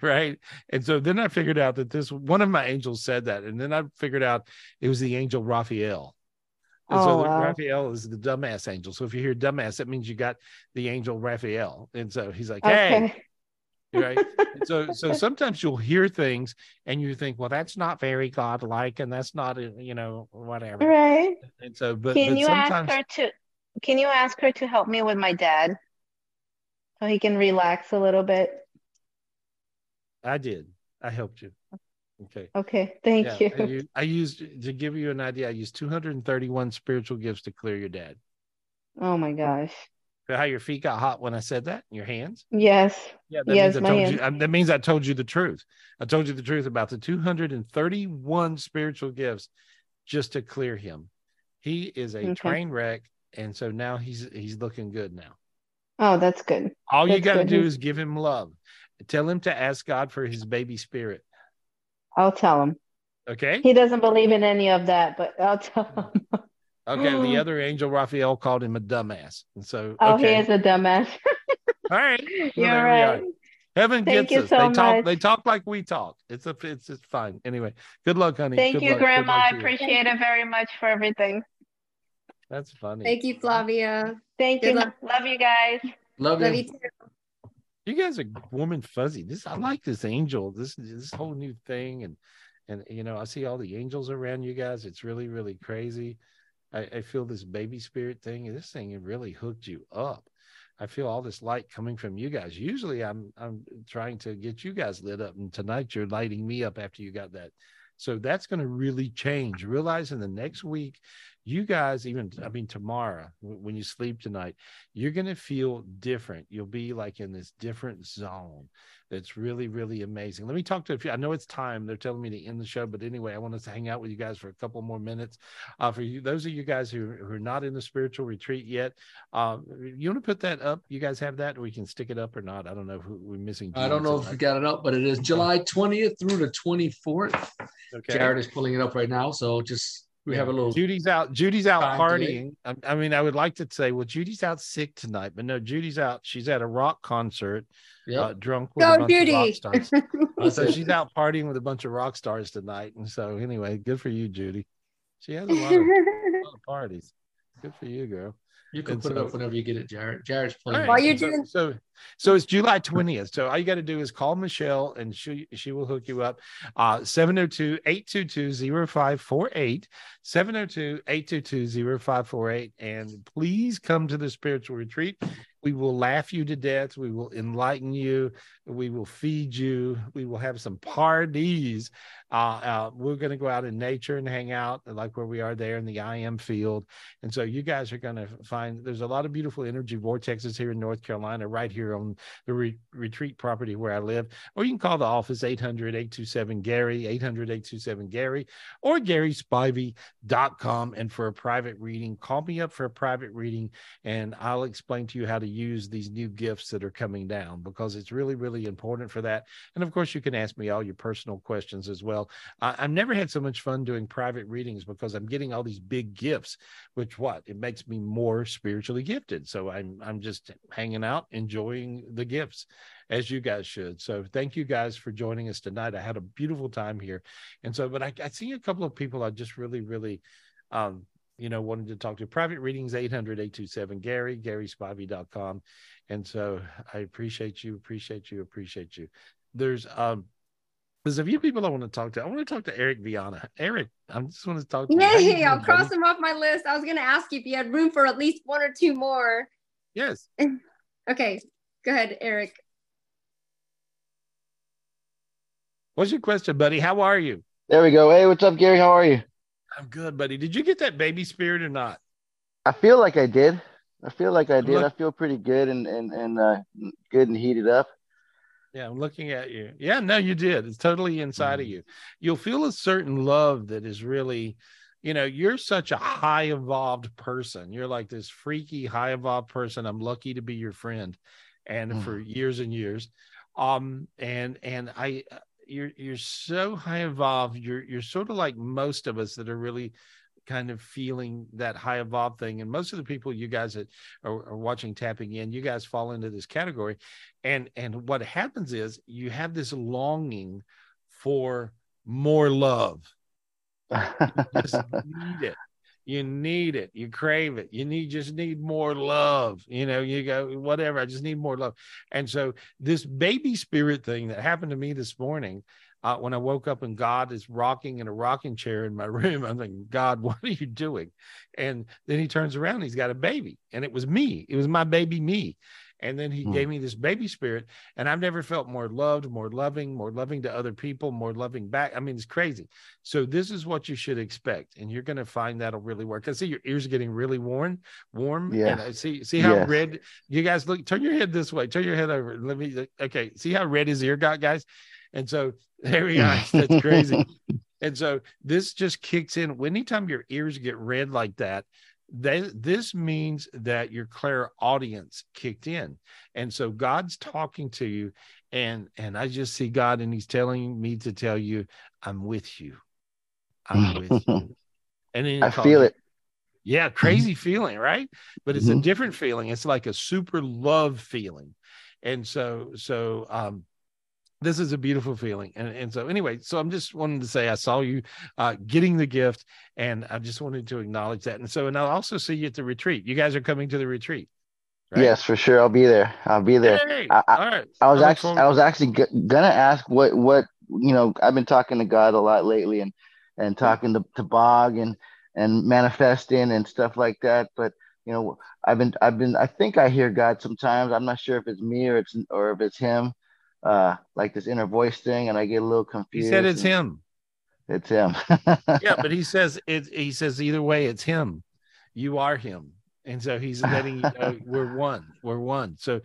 Right. And so then I figured out that this one of my angels said that. And then I figured out it was the angel Raphael. And Raphael is the dumbass angel. So if you hear dumbass, that means you got the angel Raphael. And so he's like, okay. Hey, right. And so sometimes you'll hear things and you think, well, that's not very godlike, and that's not, you know, whatever. Right. And so, but sometimes, can you ask her to help me with my dad so he can relax a little bit? I did. I helped you. Okay. Thank you. To give you an idea, I used 231 spiritual gifts to clear your dad. Oh my gosh. So how your feet got hot when I said that? Your hands? Yes. Yeah. That means I told you the truth. I told you the truth about the 231 spiritual gifts just to clear him. He is a train wreck. And so now he's looking good now. Oh, that's good. All you got to do is give him love. Tell him to ask God for his baby spirit. I'll tell him. Okay. He doesn't believe in any of that, but I'll tell him. Okay. The other angel, Raphael, called him a dumbass. And so, he is a dumbass. All right. Well, you're right. Heaven gets us. They talk like we talk. It's fine. Anyway, good luck, honey. Thank you, Grandma. I appreciate it very much for everything. That's funny. Thank you, Flavia. Thank you. Good luck. Love you guys. Love you too. You guys are warm and fuzzy. I like this angel. This whole new thing, and you know, I see all the angels around you guys. It's really, really crazy. I feel this baby spirit thing, and this thing really hooked you up. I feel all this light coming from you guys. Usually, I'm trying to get you guys lit up, and tonight you're lighting me up after you got that. So that's going to really change. Realize in the next week, you guys, tomorrow, when you sleep tonight, you're going to feel different. You'll be like in this different zone. That's really, really amazing. Let me talk to a few. I know it's time. They're telling me to end the show. But anyway, I want us to hang out with you guys for a couple more minutes. For you, those of you guys who are not in the spiritual retreat yet, you want to put that up? You guys have that? We can stick it up or not. I don't know who we're missing. I don't know if we got it up, but it is July 20th through the 24th. Okay. Jared is pulling it up right now. So just... We have a little. Judy's out partying. I would like to say, well, Judy's out sick tonight, but no, Judy's out. She's at a rock concert, drunk with a bunch of rock stars. So she's out partying with a bunch of rock stars tonight. And so, anyway, good for you, Judy. She has a lot of parties. Good for you, girl. You can put it up whenever you get it, Jared. Jared's playing. Right. While you're doing so it's July 20th. So all you got to do is call Michelle, and she will hook you up. 702-822-0548. 702-822-0548. And please come to the spiritual retreat. We will laugh you to death. We will enlighten you. We will feed you. We will have some parties. We're going to go out in nature and hang out like where we are there in the IM field. And so you guys are going to find there's a lot of beautiful energy vortexes here in North Carolina, right here on the retreat property where I live. Or you can call the office 800-827-GARY, 800-827-GARY, or GarySpivey.com. And for a private reading, call me up for a private reading, and I'll explain to you how to use these new gifts that are coming down, because it's really, really important for that. And of course, you can ask me all your personal questions as well. I've never had so much fun doing private readings because I'm getting all these big gifts, it makes me more spiritually gifted. So I'm just hanging out, enjoying the gifts, as you guys should. So thank you guys for joining us tonight. I had a beautiful time here. And so, but I see a couple of people I just really, really, wanted to talk to. Private readings, 800-827-GARY, GarySpivey.com. And so I appreciate you. There's a few people I want to talk to. I want to talk to Eric Viana. Eric, I just want to talk to you. Hey, I'll cross him off my list. I was going to ask you if you had room for at least one or two more. Yes. Okay, go ahead, Eric. What's your question, buddy? How are you? There we go. Hey, what's up, Gary? How are you? I'm good, buddy. Did you get that baby spirit or not? I feel like I did. I feel pretty good and good and heated up. Yeah, I'm looking at you. Yeah, no, you did. It's totally inside of you. You'll feel a certain love that is really, you're such a high evolved person. You're like this freaky high evolved person. I'm lucky to be your friend, and for years and years. You're so high evolved. You're sort of like most of us that are really kind of feeling that high evolved thing. And most of the people you guys that are watching Tapping In, you guys fall into this category. And what happens is you have this longing for more love. You just need it. You need it. You crave it. You just need more love. You know, you go, whatever, I just need more love. And so this baby spirit thing that happened to me this morning, when I woke up and God is rocking in a rocking chair in my room, I'm thinking, God, what are you doing? And then he turns around, and he's got a baby. And it was me. It was my baby me. And then he gave me this baby spirit. And I've never felt more loved, more loving to other people, more loving back. I mean, it's crazy. So this is what you should expect. And you're going to find that'll really work. I see your ears getting really warm. Yeah. And I see how red you guys look. Turn your head this way. Turn your head over. Let me. Okay. See how red his ear got, guys? And so there we go. That's crazy. And so this just kicks in. Anytime your ears get red like that, this means that your clairaudience kicked in. And so God's talking to you, and I just see God, and he's telling me to tell you, I'm with you. I'm with you. And then I feel it. Yeah, crazy feeling, right? But it's a different feeling. It's like a super love feeling. And so this is a beautiful feeling. And so anyway, so I'm just wanting to say, I saw you getting the gift, and I just wanted to acknowledge that. And so, and I'll also see you at the retreat. You guys are coming to the retreat, right? Yes, for sure. I'll be there. Hey, all right. I was actually gonna ask what, you know, I've been talking to God a lot lately and talking to Bog and manifesting and stuff like that. But, you know, I think I hear God sometimes. I'm not sure if it's me or if it's him. Like this inner voice thing, and I get a little confused. He said it's him. It's him. Yeah, but he says it. He says either way, it's him. You are him, and so he's letting you know we're one. We're one. So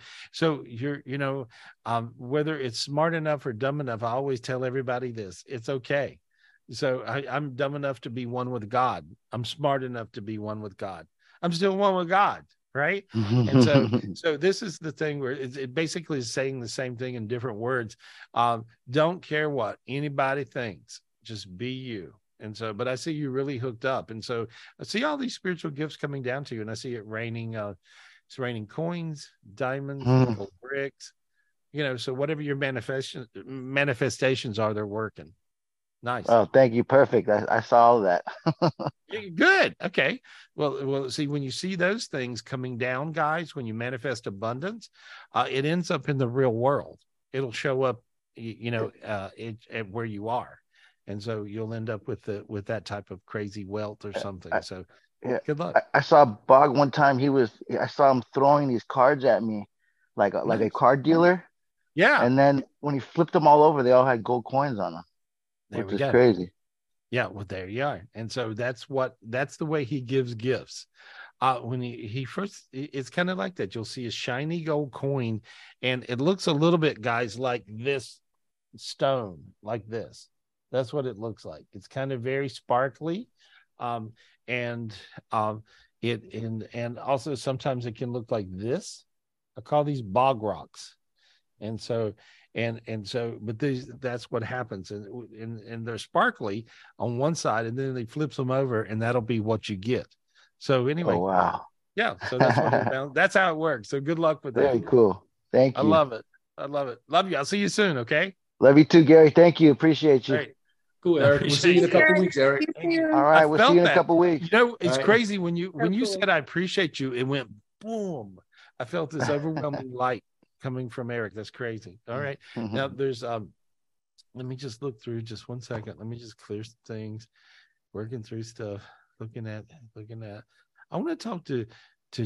you're, you know, whether it's smart enough or dumb enough, I always tell everybody this: it's okay. So I'm dumb enough to be one with God. I'm smart enough to be one with God. I'm still one with God. Right. And so this is the thing where it basically is saying the same thing in different words. Don't care what anybody thinks, just be you. And so, but I see you really hooked up. And so I see all these spiritual gifts coming down to you, and I see it raining. It's raining coins, diamonds, gold bricks, you know, so whatever your manifestations are, they're working. Nice. Oh, thank you. Perfect. I saw all that. Good. Okay. Well, see, when you see those things coming down, guys, when you manifest abundance, it ends up in the real world. It'll show up, you know, at where you are. And so you'll end up with that type of crazy wealth or something. So good luck. I saw Bog one time. I saw him throwing these cards at me like a card dealer. Yeah. And then when he flipped them all over, they all had gold coins on them. Which is crazy. Yeah, well, there you are. And so that's the way he gives gifts. When he first, it's kind of like that. You'll see a shiny gold coin, and it looks a little bit, guys, like this stone, like this. That's what it looks like. It's kind of very sparkly. And also sometimes it can look like this. I call these bog rocks. And so that's what happens. And they're sparkly on one side, and then they flips them over, and that'll be what you get. So anyway, oh, wow. Yeah. So that's what I found. That's how it works. So good luck with that. Very cool. Thank you. I love it. Love you. I'll see you soon. Okay. Love you too, Gary. Thank you. Appreciate you. Right. Cool, Eric. We'll see you in a couple weeks, Eric. All right. We'll see you in a couple weeks. You know, it's crazy when you said I appreciate you, it went boom. I felt this overwhelming light coming from Eric. That's crazy. All right. Now there's let me just look through just one second. Let me just clear some things, working through stuff, looking at I want to talk to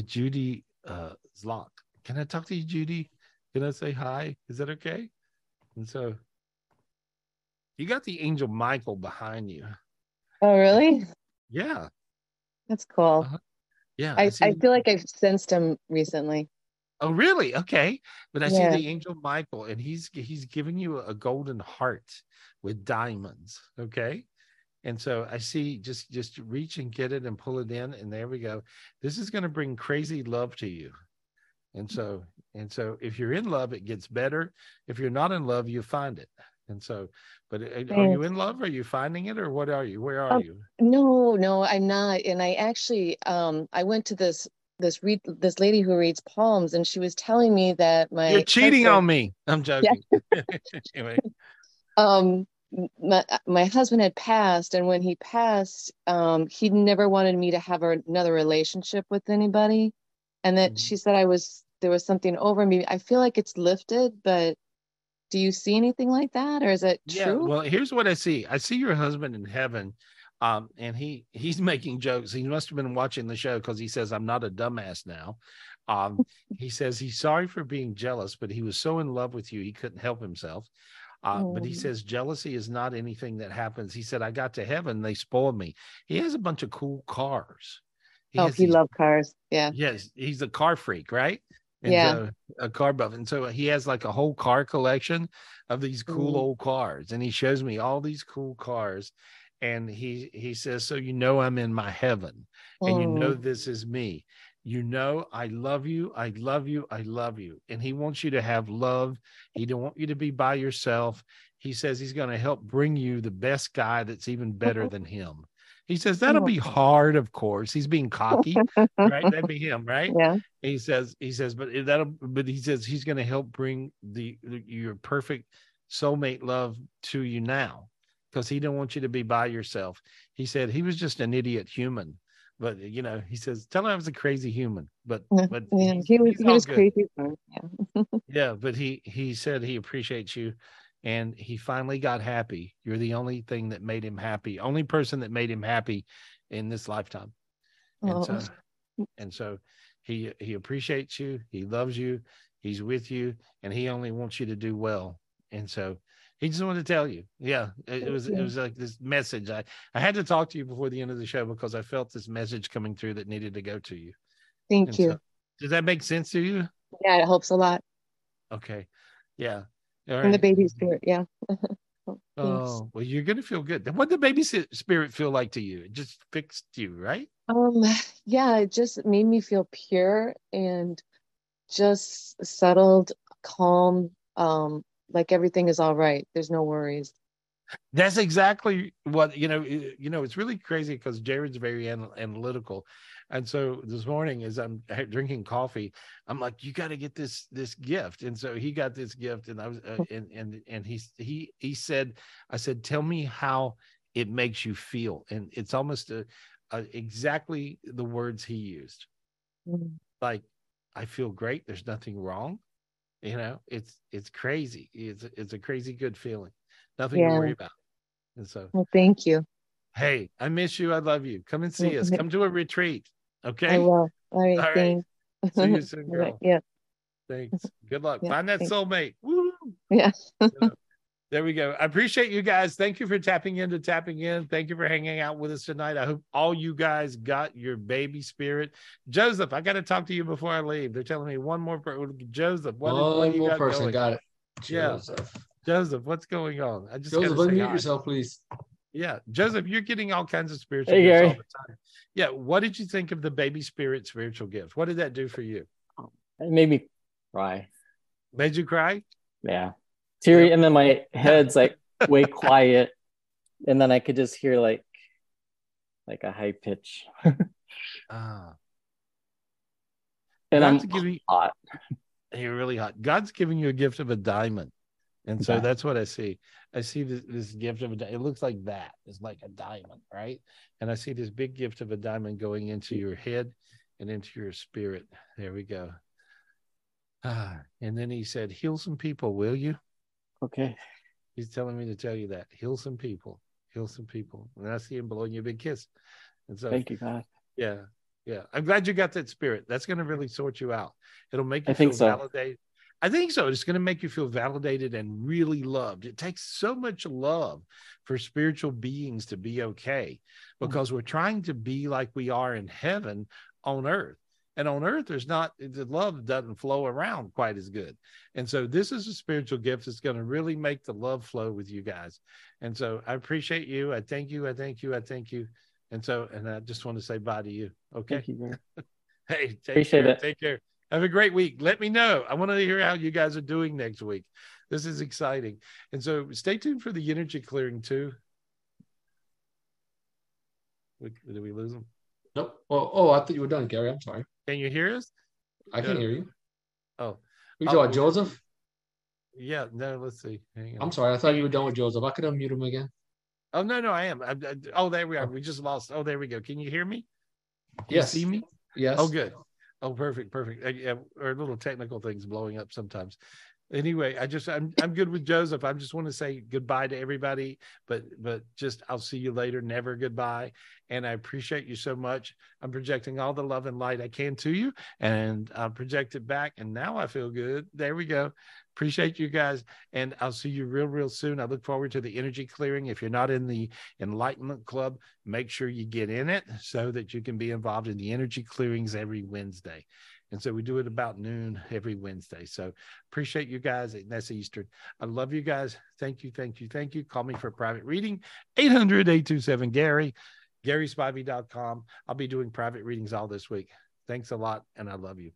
Judy Zlock. Can I talk to you, Judy? Can I say hi? Is that okay? And so you got the angel Michael behind you. Oh, really? Yeah. That's cool. Uh-huh. Yeah. I feel like I've sensed him recently. Oh, really? Okay. But I see the angel Michael, and he's giving you a golden heart with diamonds. Okay. And so I see just reach and get it and pull it in. And there we go. This is going to bring crazy love to you. And so if you're in love, it gets better. If you're not in love, you find it. And so, but are you in love? Are you finding it, or what are you? Where are you? No, I'm not. And I actually, I went to this lady who reads poems, and she was telling me that my— You're cheating husband, on me. I'm joking. Yeah. Anyway. My husband had passed, and when he passed, he never wanted me to have another relationship with anybody. And that she said there was something over me. I feel like it's lifted, but do you see anything like that, or is it true? Well, here's what I see. I see your husband in heaven, and he's making jokes. He must have been watching the show, because he says, "I'm not a dumbass now." He says he's sorry for being jealous, but he was so in love with you, he couldn't help himself. But he says jealousy is not anything that happens. He said, "I got to heaven, they spoiled me." He has a bunch of cool cars. He loves cars. Yeah. Yes, he's a car freak, right? And so, a car buff. And so he has like a whole car collection of these cool old cars. And he shows me all these cool cars. And he says, "So I'm in my heaven. And this is me. I love you. I love you. I love you." And he wants you to have love. He don't want you to be by yourself. He says he's going to help bring you the best guy that's even better than him. He says that'll be hard, of course. He's being cocky, right? That'd be him, right? Yeah. He says he's going to help bring your perfect soulmate love to you now, because he don't want you to be by yourself. He said he was just an idiot human, but he says, "Tell him I was a crazy human." But yeah, he was crazy. Yeah. But he said he appreciates you. And he finally got happy. You're the only thing that made him happy. Only person that made him happy in this lifetime. And so he appreciates you. He loves you. He's with you. And he only wants you to do well. And so he just wanted to tell you. Yeah, it was like this message. I had to talk to you before the end of the show, because I felt this message coming through that needed to go to you. Thank you. So, does that make sense to you? Yeah, it helps a lot. Okay. Yeah. Right. And the baby spirit, yeah. Oh, well, you're gonna feel good. What did the baby spirit feel like to you? It just fixed you, right? Yeah, it just made me feel pure and just settled, calm, like everything is all right. There's no worries. That's exactly what it's really crazy, because Jared's very analytical. And so this morning, as I'm drinking coffee, I'm like, "You got to get this gift." And so he got this gift, and I was, and he said, I said, "Tell me how it makes you feel." And it's almost exactly the words he used. Like, "I feel great. There's nothing wrong." It's crazy. It's a crazy good feeling. Nothing to worry about. And so, well, thank you. Hey, I miss you. I love you. Come and see us. Come to a retreat. Okay. I will. All right. Thanks. See you soon, girl. Right, yeah. Thanks. Good luck. Find that soulmate. Woo. Yeah. So, there we go. I appreciate you guys. Thank you for tapping in. Thank you for hanging out with us tonight. I hope all you guys got your baby spirit. Joseph, I got to talk to you before I leave. They're telling me one more person. Joseph, got it. Joseph. Joseph, what's going on? Joseph, unmute yourself, please. Yeah, Joseph, you're getting all kinds of spiritual gifts all the time. Yeah, what did you think of the baby spirit spiritual gift? What did that do for you? It made me cry. Made you cry? Yeah. Teary, and then my head's like way quiet, and then I could just hear like a high pitch. And I'm hot. You're really hot. God's giving you a gift of a diamond. And so that's what I see. I see this gift of it looks like that. It's like a diamond, right? And I see this big gift of a diamond going into your head and into your spirit. There we go. And then he said, "Heal some people, will you?" Okay. He's telling me to tell you that. Heal some people. And I see him blowing you a big kiss. And so, thank you, God. Yeah. Yeah. I'm glad you got that spirit. That's going to really sort you out. It'll make you feel validated. I think so. It's going to make you feel validated and really loved. It takes so much love for spiritual beings to be okay, because we're trying to be like we are in heaven on earth. And on earth, the love doesn't flow around quite as good. And so this is a spiritual gift that's going to really make the love flow with you guys. And so I appreciate you. I thank you. I thank you. I thank you. And so, I just want to say bye to you. Okay. Thank you, man. Hey, take care. Take care. Have a great week. Let me know. I want to hear how you guys are doing next week. This is exciting. And so stay tuned for the energy clearing too. Did we lose them? Nope. Oh, I thought you were done, Gary. I'm sorry. Can you hear us? I can hear you. Oh. We talking about Joseph? Yeah, no, let's see. Hang on. I'm sorry. I thought you were done with Joseph. I could unmute him again. Oh, no, I am. Oh, there we are. We just lost. Oh, there we go. Can you hear me? Yes. You see me? Yes. Oh, good. Oh, perfect. Yeah, or little technical things blowing up sometimes. Anyway, I'm good with Joseph. I just want to say goodbye to everybody, but just I'll see you later. Never goodbye. And I appreciate you so much. I'm projecting all the love and light I can to you, and I'll project it back. And now I feel good. There we go. Appreciate you guys, and I'll see you real soon. I look forward to the energy clearing. If you're not in the Enlightenment Club, make sure you get in it so that you can be involved in the energy clearings every Wednesday. And so we do it about noon every Wednesday. So appreciate you guys. And that's Eastern. I love you guys. Thank you. Call me for a private reading. 800-827-GARY, GarySpivey.com. I'll be doing private readings all this week. Thanks a lot, and I love you.